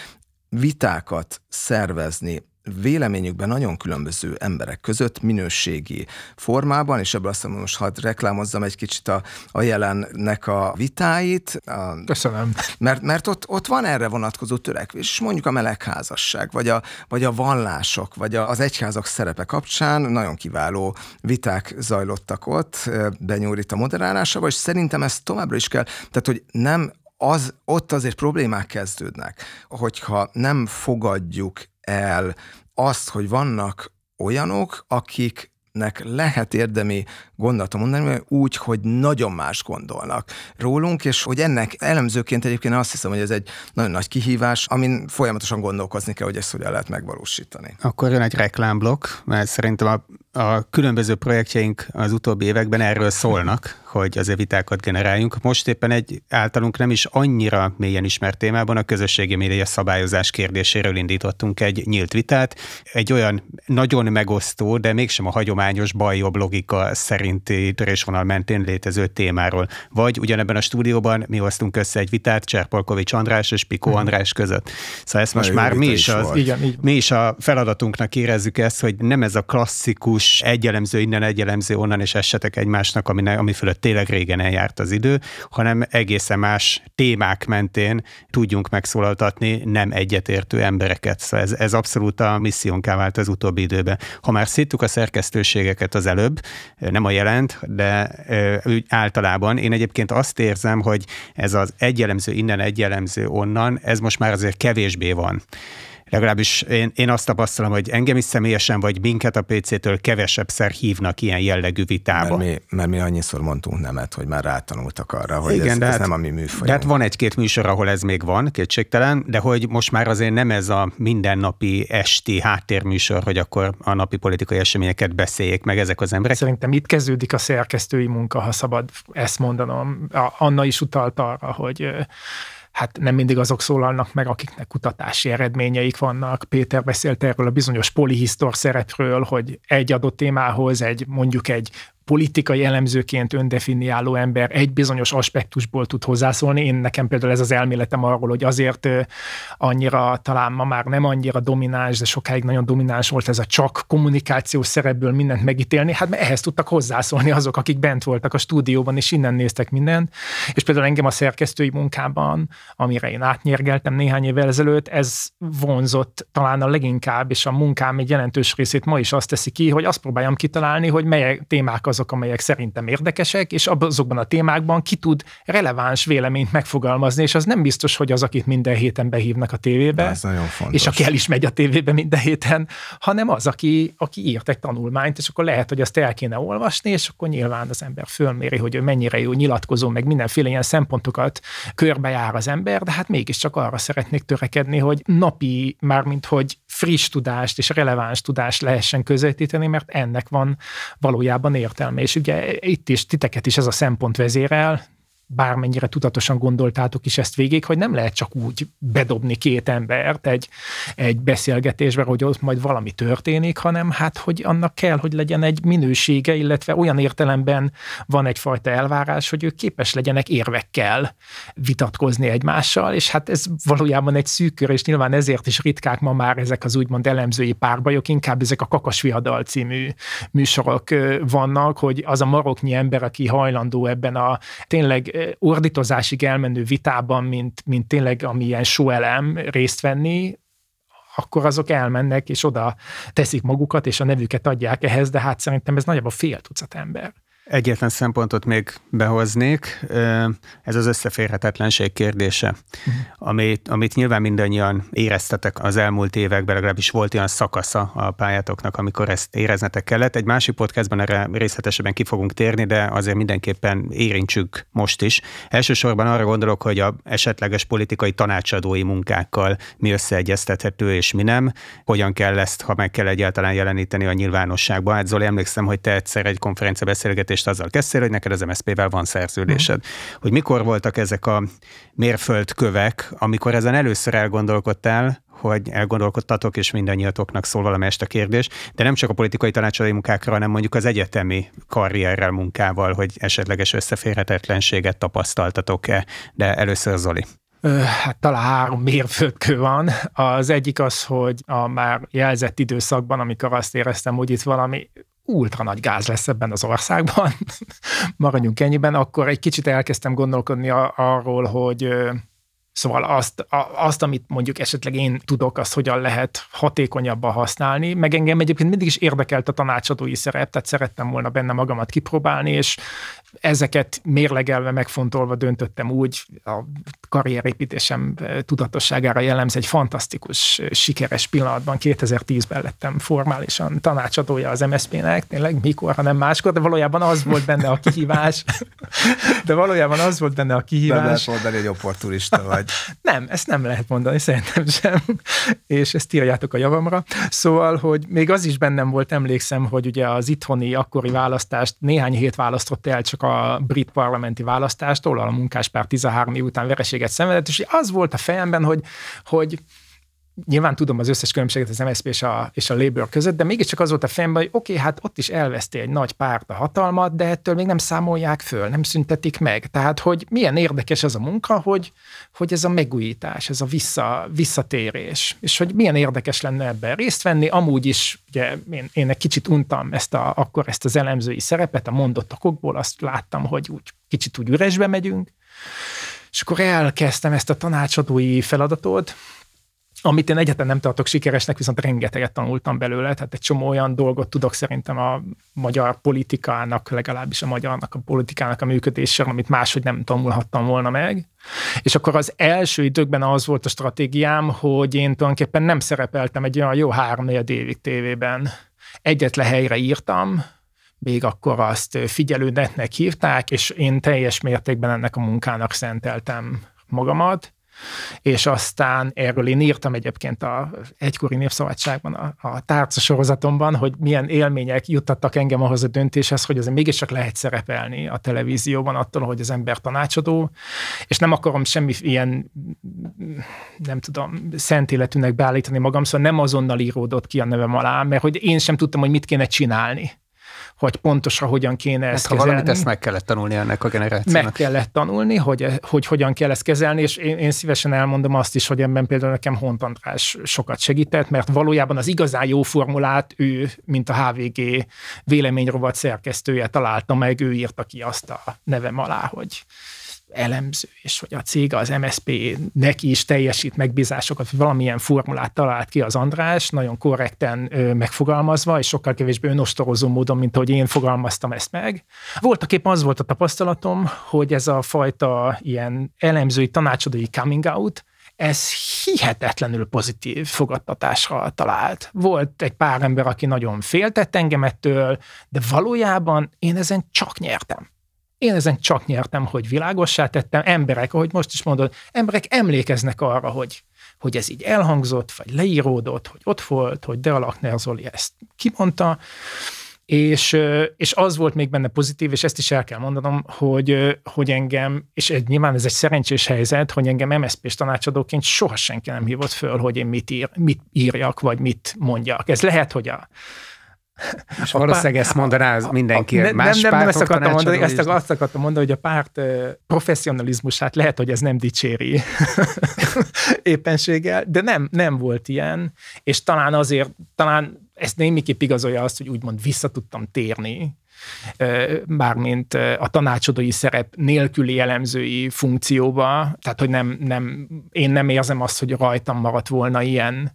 vitákat szervezni véleményükben nagyon különböző emberek között minőségi formában, és ebből azt mondom, most hadd reklámozzam egy kicsit a, a Jelennek a vitáit. A, Köszönöm. Mert, mert ott, ott van erre vonatkozó törekvés, és mondjuk a melegházasság, vagy a, vagy a vallások, vagy a, az egyházak szerepe kapcsán nagyon kiváló viták zajlottak ott, Benyúrit a moderálásával, és szerintem ezt továbbra is kell, tehát hogy nem az, ott azért problémák kezdődnek, hogyha nem fogadjuk el azt, hogy vannak olyanok, akiknek lehet érdemi gondolatot mondani, úgy, hogy nagyon más gondolnak rólunk, és hogy ennek elemzőként egyébként azt hiszem, hogy ez egy nagyon nagy kihívás, amin folyamatosan gondolkozni kell, hogy ezt hogyan lehet megvalósítani. Akkor jön egy reklámblokk, mert szerintem a, a különböző projektjeink az utóbbi években erről szólnak, hogy az vitákat generáljunk. Most éppen egy általunk nem is annyira mélyen ismert témában a közösségi média szabályozás kérdéséről indítottunk egy nyílt vitát. Egy olyan nagyon megosztó, de mégsem a hagyományos baljobb logika szerinti törésvonal mentén létező témáról. Vagy ugyanebben a stúdióban mi hoztunk össze egy vitát Csárpolkovics András és Pikó András között. Szóval ezt most már mi is, az, igen, mi is a feladatunknak érezzük ezt, hogy nem ez a klasszikus egy elemző innen, egy elemző onnan, és essetek egymásnak, ami, ne, ami fölött tényleg régen eljárt az idő, hanem egészen más témák mentén tudjunk megszólaltatni nem egyetértő embereket. Szóval ez, ez abszolút a missziónká vált az utóbbi időben. Ha már szittuk a szerkesztőségeket az előbb, nem a Jelent, de úgy általában én egyébként azt érzem, hogy ez az egy jellemző innen, egy jellemző onnan, ez most már azért kevésbé van. Legalábbis én, én azt tapasztalom, hogy engem is személyesen, vagy minket a pé cé-től kevesebbszer hívnak ilyen jellegű vitába. Mert mi, mert mi annyiszor mondtunk nemet, hogy már rátanultak arra, hogy igen, ez, ez hát, nem a mi műfajunk. De hát van egy-két műsor, ahol ez még van, kétségtelen, de hogy most már azért nem ez a mindennapi esti háttérműsor, hogy akkor a napi politikai eseményeket beszéljék meg ezek az emberek. Szerintem itt kezdődik a szerkesztői munka, ha szabad ezt mondanom. Anna is utalt arra, hogy... hát nem mindig azok szólalnak meg, akiknek kutatási eredményeik vannak. Péter beszélt erről a bizonyos polihisztor szerepről, hogy egy adott témához egy mondjuk egy politikai elemzőként öndefiniáló ember egy bizonyos aspektusból tud hozzászólni. Én nekem például ez az elméletem arról, hogy azért annyira, talán ma már nem annyira domináns, de sokáig nagyon domináns volt ez a csak kommunikációs szerepből mindent megítélni, hát mert ehhez tudtak hozzászólni azok, akik bent voltak a stúdióban, és innen néztek mindent. És például engem a szerkesztői munkában, amire én átnyergeltem néhány évvel ezelőtt, ez vonzott talán a leginkább, és a munkám egy jelentős részét ma is azt teszi ki, hogy azt próbáljam kitalálni, hogy mely témák azok, amelyek szerintem érdekesek, és azokban a témákban ki tud releváns véleményt megfogalmazni, és az nem biztos, hogy az, akit minden héten behívnak a tévébe, és aki el is megy a tévébe minden héten, hanem az, aki, aki írt egy tanulmányt, és akkor lehet, hogy azt el kéne olvasni, és akkor nyilván az ember fölméri, hogy ő mennyire jó nyilatkozó, meg mindenféle ilyen szempontokat körbejár az ember, de hát mégiscsak arra szeretnék törekedni, hogy napi, mármint hogy friss tudást és releváns tudást lehessen közvetíteni, mert ennek van valójában értelme. És ugye itt is titeket is ez a szempont vezérel, bármennyire tudatosan gondoltátok is ezt végig, hogy nem lehet csak úgy bedobni két embert egy, egy beszélgetésbe, hogy ott majd valami történik, hanem hát, hogy annak kell, hogy legyen egy minősége, illetve olyan értelemben van egyfajta elvárás, hogy ők képes legyenek érvekkel vitatkozni egymással, és hát ez valójában egy szűk kör, és nyilván ezért is ritkák ma már ezek az úgymond elemzői párbajok, inkább ezek a Kakasviadal című műsorok vannak, hogy az a maroknyi ember, aki hajlandó ebben a tényleg ordítozásig elmenő vitában, mint, mint tényleg amilyen show-elem részt venni, akkor azok elmennek, és oda teszik magukat, és a nevüket adják ehhez, de hát szerintem ez nagyjából fél tucat ember. Egyetlen szempontot még behoznék, ez az összeférhetetlenség kérdése, amit, amit nyilván mindannyian éreztetek az elmúlt években, legalábbis volt olyan szakasza a pályátoknak, amikor ezt éreznetek kellett. Egy másik podcastban erre részletesebben ki fogunk térni, de azért mindenképpen érintsük most is. Elsősorban arra gondolok, hogy a esetleges politikai tanácsadói munkákkal mi összeegyeztethető és mi nem, hogyan kell ezt, ha meg kell egyáltalán jeleníteni a nyilvánosságba. Hát Zoli, emlékszem, hogy te egyszer egy konferencia beszélgetést és azzal kezdtél, hogy neked az em es zé pé-vel van szerződésed. Mm. Hogy mikor voltak ezek a mérföldkövek, amikor ezen először elgondolkodtál, hogy elgondolkodtatok, és mindannyiatoknak szól valamelyest a kérdés, de nem csak a politikai tanácsadói munkákra, hanem mondjuk az egyetemi karrierrel, munkával, hogy esetleges összeférhetetlenséget tapasztaltatok-e, de először Zoli. Hát talán három mérföldkő van. Az egyik az, hogy a már jelzett időszakban, amikor azt éreztem, hogy itt valami ultra nagy gáz lesz ebben az országban, maradjunk ennyiben, akkor egy kicsit elkezdtem gondolkodni arról, hogy szóval azt, azt, amit mondjuk esetleg én tudok, azt hogyan lehet hatékonyabban használni, meg engem egyébként mindig is érdekelt a tanácsadói szerep, tehát szerettem volna benne magamat kipróbálni, és ezeket mérlegelve, megfontolva döntöttem úgy, a karrierépítésem tudatosságára jellemző egy fantasztikus, sikeres pillanatban, kétezer-tízben lettem formálisan tanácsadója az em es zé pének, tényleg mikor, ha nem máskor, de valójában az volt benne a kihívás. De valójában az volt benne a kihívás. Nem lehet mondani, hogy opportunista vagy. Nem, ezt nem lehet mondani, szerintem sem. És ezt írjátok a javamra. Szóval, hogy még az is bennem volt, emlékszem, hogy ugye az itthoni akkori választást néhány hét választott el csak a brit parlamenti választástól, a munkáspár tizenhárom év után vereséget szenvedett, és az volt a fejemben, hogy, hogy nyilván tudom az összes különbséget az em es zé pé és a, és a Labour között, de mégiscsak az volt a fejemben, hogy oké, okay, hát ott is elveszti egy nagy párt a hatalmat, de ettől még nem számolják föl, nem szüntetik meg. Tehát, hogy milyen érdekes ez a munka, hogy, hogy ez a megújítás, ez a vissza, visszatérés, és hogy milyen érdekes lenne ebben részt venni. Amúgy is, ugye én, én egy kicsit untam ezt a, akkor ezt az elemzői szerepet, a mondott okokból azt láttam, hogy úgy kicsit úgy üresbe megyünk, és akkor elkezdtem ezt a tanácsadói feladatot, amit én egyáltalán nem tartok sikeresnek, viszont rengeteget tanultam belőle, tehát egy csomó olyan dolgot tudok szerintem a magyar politikának, legalábbis a magyarnak, a politikának a működéséről, amit máshogy nem tanulhattam volna meg. És akkor az első időkben az volt a stratégiám, hogy én tulajdonképpen nem szerepeltem egy olyan jó három-négy évig tévében. Egyetlen helyre írtam, még akkor azt figyelődetnek hívták, és én teljes mértékben ennek a munkának szenteltem magamat, és aztán erről én írtam egyébként a egykori Népszabadságban, a, a tárca sorozatomban, hogy milyen élmények juttattak engem ahhoz a döntéshez, hogy azért mégiscsak lehet szerepelni a televízióban attól, hogy az ember tanácsadó, és nem akarom semmi ilyen, nem tudom, szent életűnek beállítani magam, szóval nem azonnal íródott ki a nevem alá, mert hogy én sem tudtam, hogy mit kéne csinálni, hogy pontosan hogyan kéne ezt, ezt kezelni. Ha valamit ezt meg kellett tanulni ennek a generációnak. Meg kellett tanulni, hogy, hogy hogyan kell ezt kezelni, és én, én szívesen elmondom azt is, hogy ebben például nekem Hont András sokat segített, mert valójában az igazán jó formulát ő, mint a há vé gé véleményrovat szerkesztője találta meg, ő írta ki azt a nevem alá, hogy elemző, és hogy a cég, az em es zé pé neki is teljesít megbízásokat, hogy valamilyen formulát talált ki az András, nagyon korrekten ö, megfogalmazva, és sokkal kevésbé önostorozó módon, mint ahogy én fogalmaztam ezt meg. Voltak épp az volt a tapasztalatom, hogy ez a fajta ilyen elemzői, tanácsadói coming out, ez hihetetlenül pozitív fogadtatásra talált. Volt egy pár ember, aki nagyon féltett engem ettől, de valójában én ezen csak nyertem. Én ezen csak nyertem, hogy világossá tettem. Emberek, ahogy most is mondod, emberek emlékeznek arra, hogy, hogy ez így elhangzott, vagy leíródott, hogy ott volt, hogy de a Lakner Zoli ezt kimondta, és, és az volt még benne pozitív, és ezt is el kell mondanom, hogy, hogy engem, és egy, nyilván ez egy szerencsés helyzet, hogy engem em es zé pés tanácsadóként soha senki nem hívott föl, hogy én mit, ír, mit írjak, vagy mit mondjak. Ez lehet, hogy a És valószínűleg ezt mondaná az mindenki a, a, más nem, nem, nem, ezt akartam mondani, ezt azt akartam mondani, hogy a párt uh, professzionalizmusát lehet, hogy ez nem dicséri éppenséggel, de nem, nem volt ilyen, és talán azért, talán ezt némiképp igazolja azt, hogy úgymond vissza tudtam térni, bármint a tanácsadói szerep nélküli elemzői funkcióba, tehát hogy nem, nem, én nem érzem azt, hogy rajtam maradt volna ilyen,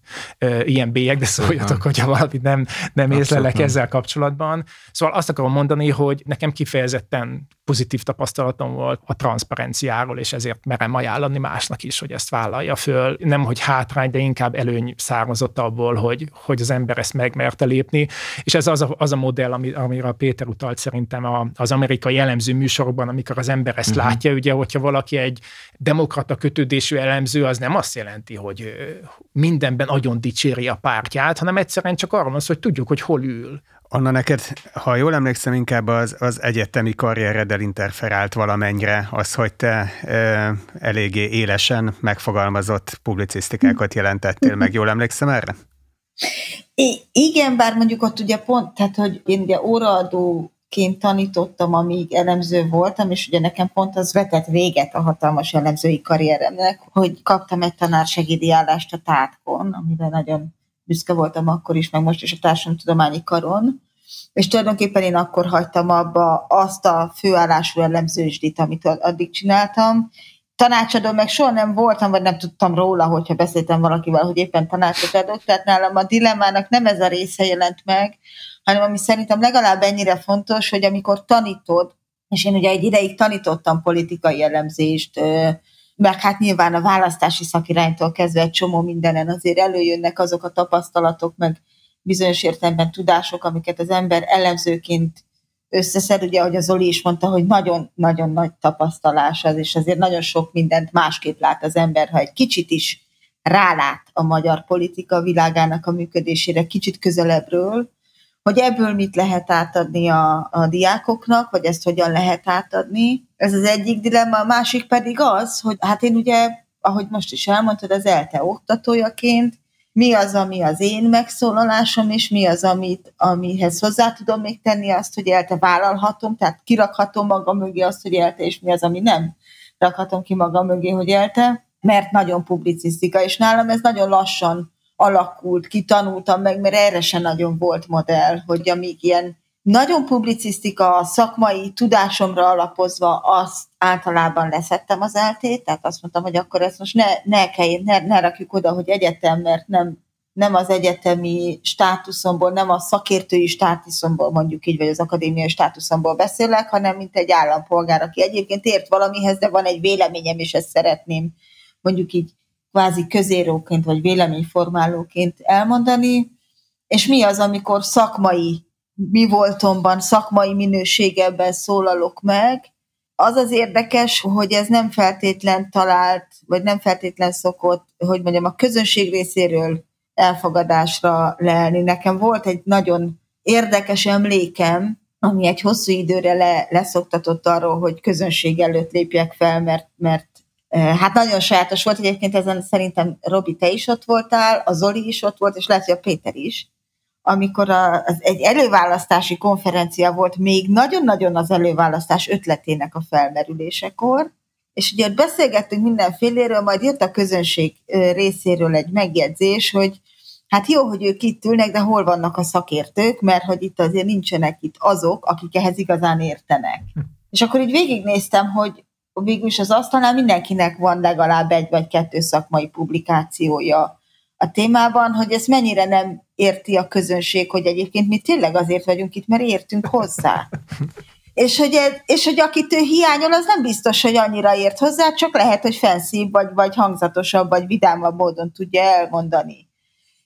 ilyen bélyeg, de szóljatok, hogyha valamit nem, nem észlelek ezzel kapcsolatban. Szóval azt akarom mondani, hogy nekem kifejezetten pozitív tapasztalatom volt a transzparenciáról, és ezért merem ajánlani másnak is, hogy ezt vállalja föl. Nem, hogy hátrány, de inkább előny származott abból, hogy, hogy az ember ezt megmerte lépni, és ez az a, az a modell, amire a Péter utalt szerintem az amerikai elemző műsorban, amikor az ember ezt uh-huh. látja, ugye, hogyha valaki egy demokrata kötődésű elemző, az nem azt jelenti, hogy mindenben nagyon dicséri a pártját, hanem egyszerűen csak arról van szó, hogy tudjuk, hogy hol ül. Anna, neked, ha jól emlékszem, inkább az, az egyetemi karriereddel interferált valamennyire az, hogy te ö, eléggé élesen megfogalmazott publicisztikákat jelentettél meg. Jól emlékszem erre? I- igen, bár mondjuk ott ugye pont, tehát hogy én ugye óraadóként tanítottam, amíg elemző voltam, és ugye nekem pont az vetett véget a hatalmas elemzői karrieremnek, hogy kaptam egy tanársegédi állást a tátkon, amiben nagyon büszke voltam akkor is, meg most is a társadalomtudományi karon, és tulajdonképpen én akkor hagytam abba azt a főállású elemzősdit, amit addig csináltam. Tanácsadó meg soha nem voltam, vagy nem tudtam róla, hogyha beszéltem valakivel, hogy éppen tanácsot adok, tehát nálam a dilemmának nem ez a része jelent meg, hanem ami szerintem legalább ennyire fontos, hogy amikor tanítod, és én ugye egy ideig tanítottam politikai elemzést, mert hát nyilván a választási szakiránytól kezdve egy csomó mindenen azért előjönnek azok a tapasztalatok, meg bizonyos értelemben tudások, amiket az ember elemzőként összeszed, ugye, ahogy a Zoli is mondta, hogy nagyon-nagyon nagy tapasztalás az, és azért nagyon sok mindent másképp lát az ember, ha egy kicsit is rálát a magyar politika világának a működésére, kicsit közelebbről, hogy ebből mit lehet átadni a, a diákoknak, vagy ezt hogyan lehet átadni. Ez az egyik dilemma, a másik pedig az, hogy hát én ugye, ahogy most is elmondtad, az ELTE oktatójaként, mi az, ami az én megszólalásom, és mi az, amit, amihez hozzá tudom még tenni azt, hogy ELTE vállalhatom, tehát kirakhatom magam mögé azt, hogy ELTE, és mi az, ami nem rakhatom ki magam mögé, hogy ELTE, mert nagyon publicisztika, és nálam ez nagyon lassan alakult, kitanultam meg, mert erre sem nagyon volt modell, hogy amíg ilyen nagyon publicisztika, szakmai tudásomra alapozva azt általában leszettem az eltét, tehát azt mondtam, hogy akkor ezt most ne, ne, kell, ne, ne rakjuk oda, hogy egyetem, mert nem, nem az egyetemi státuszomból, nem a szakértői státuszomból, mondjuk így, vagy az akadémiai státuszomból beszélek, hanem mint egy állampolgár, aki egyébként ért valamihez, de van egy véleményem, és ezt szeretném mondjuk így kvázi közéróként, vagy véleményformálóként elmondani, és mi az, amikor szakmai mi voltomban, szakmai minőségemben szólalok meg. Az az érdekes, hogy ez nem feltétlen talált, vagy nem feltétlen szokott, hogy mondjam, a közönség részéről elfogadásra lelni. Nekem volt egy nagyon érdekes emlékem, ami egy hosszú időre le, leszoktatott arról, hogy közönség előtt lépjek fel, mert, mert hát nagyon sajátos volt, egyébként ezen szerintem Robi, te is ott voltál, a Zoli is ott volt, és lehet, hogy a Péter is. Amikor a, az egy előválasztási konferencia volt, még nagyon-nagyon az előválasztás ötletének a felmerülésekor, és ugye beszélgettünk mindenféléről, majd jött a közönség részéről egy megjegyzés, hogy hát jó, hogy ők itt ülnek, de hol vannak a szakértők, mert hogy itt azért nincsenek itt azok, akik ehhez igazán értenek. Hm. És akkor így végignéztem, hogy végülis az asztalnál mindenkinek van legalább egy vagy kettő szakmai publikációja a témában, hogy ez mennyire nem érti a közönség, hogy egyébként mi tényleg azért vagyunk itt, mert értünk hozzá. és, hogy ez, és hogy akit ő hiányol, az nem biztos, hogy annyira ért hozzá, csak lehet, hogy fenszív, vagy, vagy hangzatosabb, vagy vidámabb módon tudja elmondani.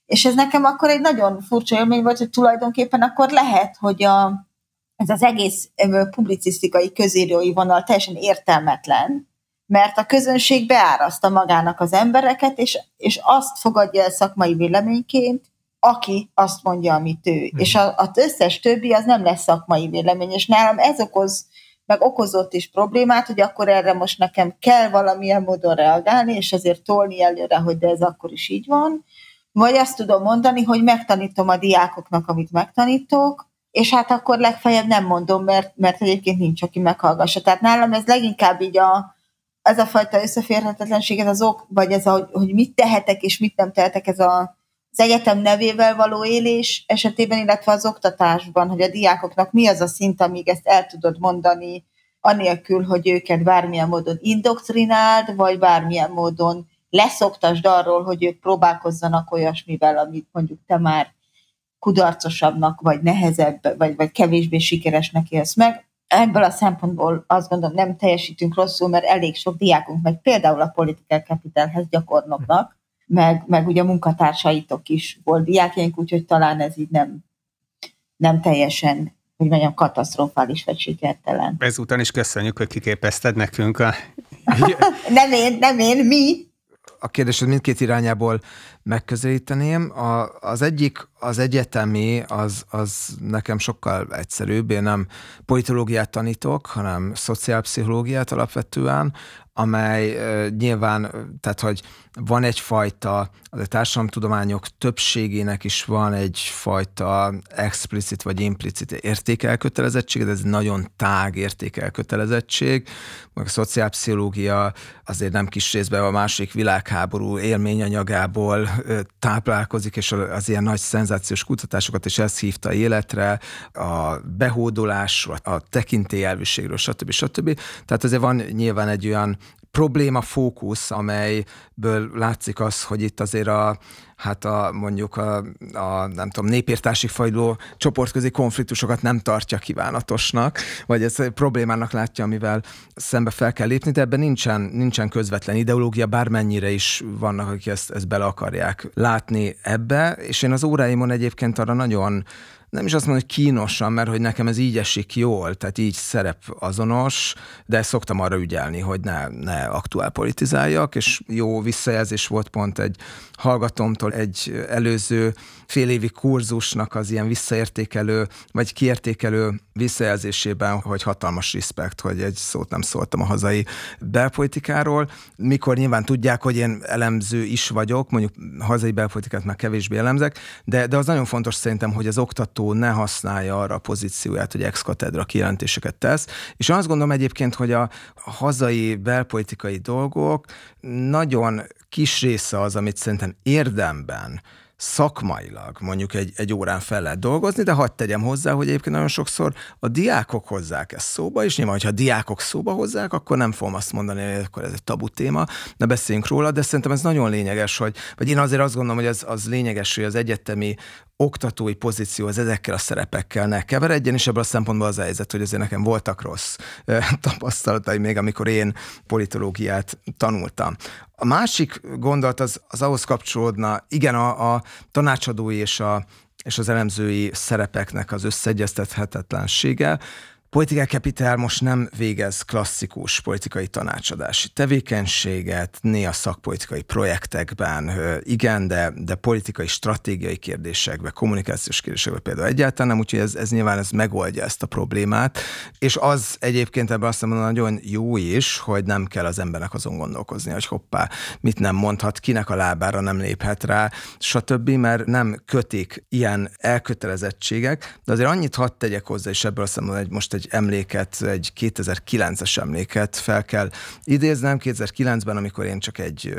És ez nekem akkor egy nagyon furcsa élmény volt, hogy tulajdonképpen akkor lehet, hogy a, ez az egész publicisztikai közírói vonal teljesen értelmetlen, mert a közönség beáraszta magának az embereket, és, és azt fogadja el szakmai véleményként, aki azt mondja, amit ő. Mm. És az összes többi az nem lesz szakmai vélemény, és nálam ez okoz, meg okozott is problémát, hogy akkor erre most nekem kell valamilyen módon reagálni, és azért tolni előre, hogy de ez akkor is így van. Vagy azt tudom mondani, hogy megtanítom a diákoknak, amit megtanítok, és hát akkor legfeljebb nem mondom, mert, mert egyébként nincs, aki meghallgassa. Tehát nálam ez leginkább így a ez a fajta összeférhetetlenség, ez az ok, vagy ez, a, hogy mit tehetek és mit nem tehetek, ez a, az egyetem nevével való élés esetében, illetve az oktatásban, hogy a diákoknak mi az a szint, amíg ezt el tudod mondani, anélkül, hogy őket bármilyen módon indoktrináld, vagy bármilyen módon leszoktasd arról, hogy ők próbálkozzanak olyasmivel, amit mondjuk te már kudarcosabbnak, vagy nehezebb, vagy, vagy kevésbé sikeresnek élsz meg. Ebből a szempontból azt gondolom, nem teljesítünk rosszul, mert elég sok diákunk meg például a Political Capitalhez gyakornoknak, meg, meg ugye a munkatársaitok is volt diákjaink, úgyhogy talán ez így nem, nem teljesen hogy mondjam, katasztrofális vagy sikertelen. Ezúton is köszönjük, hogy kiképezted nekünk a... nem én, nem én, mi? A kérdésed mindkét irányából megközelíteném. A, az egyik, az egyetemi, az, az nekem sokkal egyszerűbb. Én nem politológiát tanítok, hanem szociálpszichológiát alapvetően, amely uh, nyilván, tehát hogy van egyfajta, a társadalomtudományok többségének is van egyfajta explicit vagy implicit értékelkötelezettség, de ez nagyon tág értékelkötelezettség. Meg a szociálpszichológia azért nem kis részben a második világháború élményanyagából táplálkozik, és az ilyen nagy szenzációs kutatásokat is ezt hívta életre, a behódolásról, a tekintélyelviségről, stb. stb. Tehát azért van nyilván egy olyan probléma fókusz, amelyből látszik az, hogy itt azért a, hát a, mondjuk a, a nem tudom, népirtásig fajló csoportközi konfliktusokat nem tartja kívánatosnak, vagy ez problémának látja, amivel szembe fel kell lépni, de ebben nincsen, nincsen közvetlen ideológia, bármennyire is vannak, akik ezt, ezt bele akarják látni ebbe, és én az óráimon egyébként arra nagyon, nem is azt mondom, hogy kínosan, mert hogy nekem ez így esik jól, tehát így szerep azonos, de szoktam arra ügyelni, hogy ne, ne aktuál politizáljak, és jó visszajelzés volt pont egy hallgatómtól egy előző fél évi kurzusnak az ilyen visszaértékelő, vagy kiértékelő visszajelzésében, hogy hatalmas respekt, hogy egy szót nem szóltam a hazai belpolitikáról. Mikor nyilván tudják, hogy én elemző is vagyok, mondjuk hazai belpolitikát már kevésbé elemzek, de, de az nagyon fontos szerintem, hogy az oktató ne használja arra a pozícióját, hogy ex-katedra kijelentéseket tesz. És azt gondolom egyébként, hogy a hazai belpolitikai dolgok nagyon kis része az, amit szerintem érdemben szakmailag mondjuk egy, egy órán fel lehet dolgozni, de hadd tegyem hozzá, hogy egyébként nagyon sokszor a diákok hozzák ezt szóba, és nyilván, hogyha a diákok szóba hozzák, akkor nem fogom azt mondani, hogy akkor ez egy tabu téma, ne beszéljünk róla, de szerintem ez nagyon lényeges, hogy, vagy én azért azt gondolom, hogy az, az lényeges, hogy az egyetemi oktatói pozíció az ezekkel a szerepekkel ne keveredjen, és ebből a szempontból az a helyzet, hogy azért nekem voltak rossz tapasztalatai, még amikor én politológiát tanultam. A másik gondolat az, az ahhoz kapcsolódna, igen, a, a tanácsadói és, a, és az elemzői szerepeknek az összeegyeztethetetlensége. Political Capital most nem végez klasszikus politikai tanácsadási tevékenységet, néha szakpolitikai projektekben, igen, de, de politikai stratégiai kérdésekben, kommunikációs kérdésekben például egyáltalán nem, úgyhogy ez, ez nyilván ez megoldja ezt a problémát, és az egyébként ebben azt mondom, nagyon jó is, hogy nem kell az embernek azon gondolkozni, hogy hoppá, mit nem mondhat, kinek a lábára nem léphet rá, stb., mert nem kötik ilyen elkötelezettségek, de azért annyit hadd tegyek hozzá, és ebből azt mondom, hogy most egy egy emléket, egy kétezer-kilences emléket fel kell idéznem. kétezer-kilencben, amikor én csak egy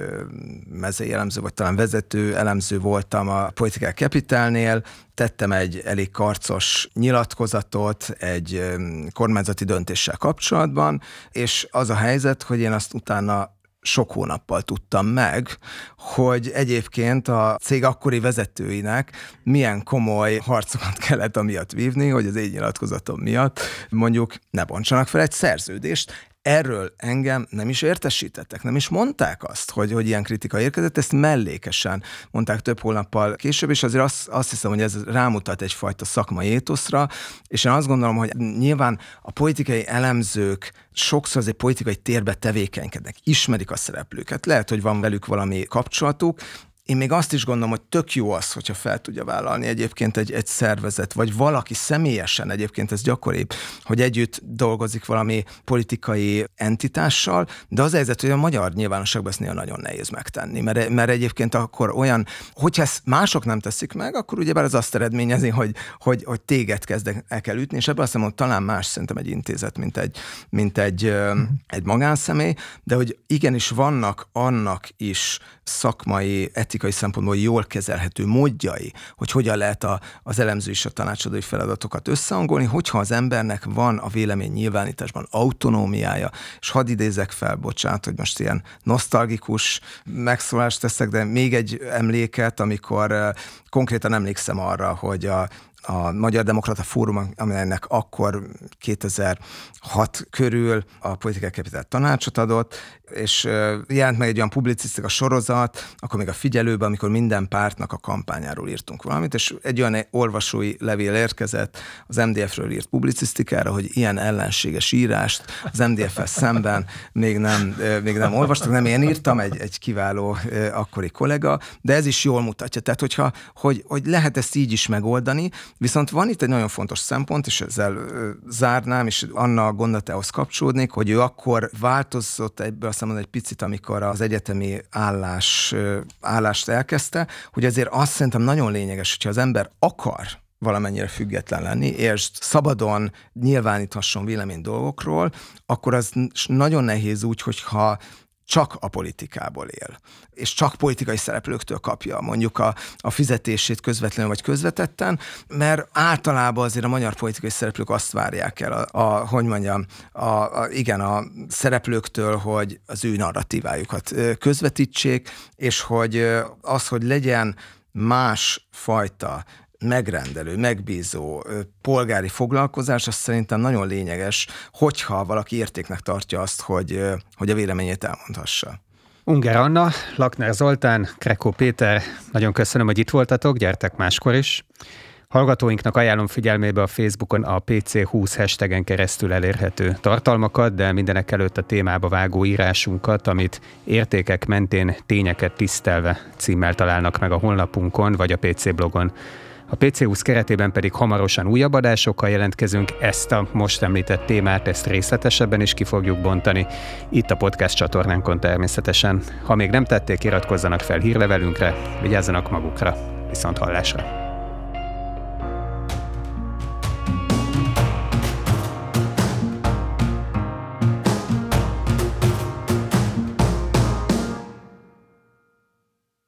mezei elemző, vagy talán vezető elemző voltam a Political Capitalnél, tettem egy elég karcos nyilatkozatot egy kormányzati döntéssel kapcsolatban, és az a helyzet, hogy én azt utána sok hónappal tudtam meg, hogy egyébként a cég akkori vezetőinek milyen komoly harcokat kellett amiatt vívni, hogy az én nyilatkozatom miatt mondjuk ne bontsanak fel egy szerződést. Erről engem nem is értesítettek, nem is mondták azt, hogy, hogy ilyen kritika érkezett, ezt mellékesen mondták több hónappal később, és azért azt, azt hiszem, hogy ez rámutat egyfajta szakmai étoszra, és én azt gondolom, hogy nyilván a politikai elemzők sokszor azért politikai térbe tevékenykednek, ismerik a szereplőket, lehet, hogy van velük valami kapcsolatuk. Én még azt is gondolom, hogy tök jó az, hogyha fel tudja vállalni egyébként egy, egy szervezet, vagy valaki személyesen, egyébként ez gyakoribb, hogy együtt dolgozik valami politikai entitással, de az helyzet, hogy a magyar nyilvánosságban ezt nagyon nehéz megtenni, mert, mert egyébként akkor olyan, hogyha ezt mások nem teszik meg, akkor ugyebár az azt eredményezi, hogy, hogy, hogy téged kezdenek el ütni, és ebben azt mondom, talán más szerintem egy intézet, mint egy, mint egy, hmm. egy magánszemély, de hogy igenis vannak annak is szakmai, etikai szempontból jól kezelhető módjai, hogy hogyan lehet a, az elemző és a tanácsadói feladatokat összehangolni, hogyha az embernek van a vélemény nyilvánításban autonómiája, és hadd idézek fel, bocsánat, hogy most ilyen nosztalgikus megszólást teszek, de még egy emléket, amikor konkrétan emlékszem arra, hogy a a Magyar Demokrata Fórum, amelynek akkor kétezer-hat körül a Political Capital tanácsot adott, és jelent meg egy olyan publicisztika sorozat, akkor még a Figyelőben, amikor minden pártnak a kampányáról írtunk valamit, és egy olyan olvasói levél érkezett az em dé ef-ről írt publicisztikára, hogy ilyen ellenséges írást az em dé ef-fel szemben még nem, még nem olvastak, nem én írtam, egy, egy kiváló akkori kollega, de ez is jól mutatja, tehát hogyha, hogy, hogy lehet ezt így is megoldani, viszont van itt egy nagyon fontos szempont, és ezzel zárnám, és Anna gondolatához kapcsolódnék, hogy ő akkor változott ebből azt mondom egy picit, amikor az egyetemi állás, állást elkezdte, hogy azért azt szerintem nagyon lényeges, hogyha az ember akar valamennyire független lenni, és szabadon nyilváníthasson vélemény dolgokról, akkor az nagyon nehéz úgy, hogyha csak a politikából él, és csak politikai szereplőktől kapja mondjuk a, a fizetését közvetlenül vagy közvetetten, mert általában azért a magyar politikai szereplők azt várják el, a, a, hogy mondjam, a, a, igen, a szereplőktől, hogy az ő narratívájukat közvetítsék, és hogy az, hogy legyen másfajta megrendelő, megbízó polgári foglalkozás, az szerintem nagyon lényeges, hogyha valaki értéknek tartja azt, hogy, hogy a véleményét elmondhassa. Unger Anna, Lakner Zoltán, Krekó Péter, nagyon köszönöm, hogy itt voltatok, gyertek máskor is. Hallgatóinknak ajánlom figyelmébe a Facebookon a pé cé húsz hashtagen keresztül elérhető tartalmakat, de mindenek előtt a témába vágó írásunkat, amit Értékek mentén tényeket tisztelve címmel találnak meg a honlapunkon vagy a pé cé blogon. A pé cé húsz keretében pedig hamarosan újabb adásokkal jelentkezünk, ezt a most említett témát, ezt részletesebben is ki fogjuk bontani, itt a podcast csatornánkon természetesen. Ha még nem tették, iratkozzanak fel hírlevelünkre, vigyázzanak magukra, viszont hallásra!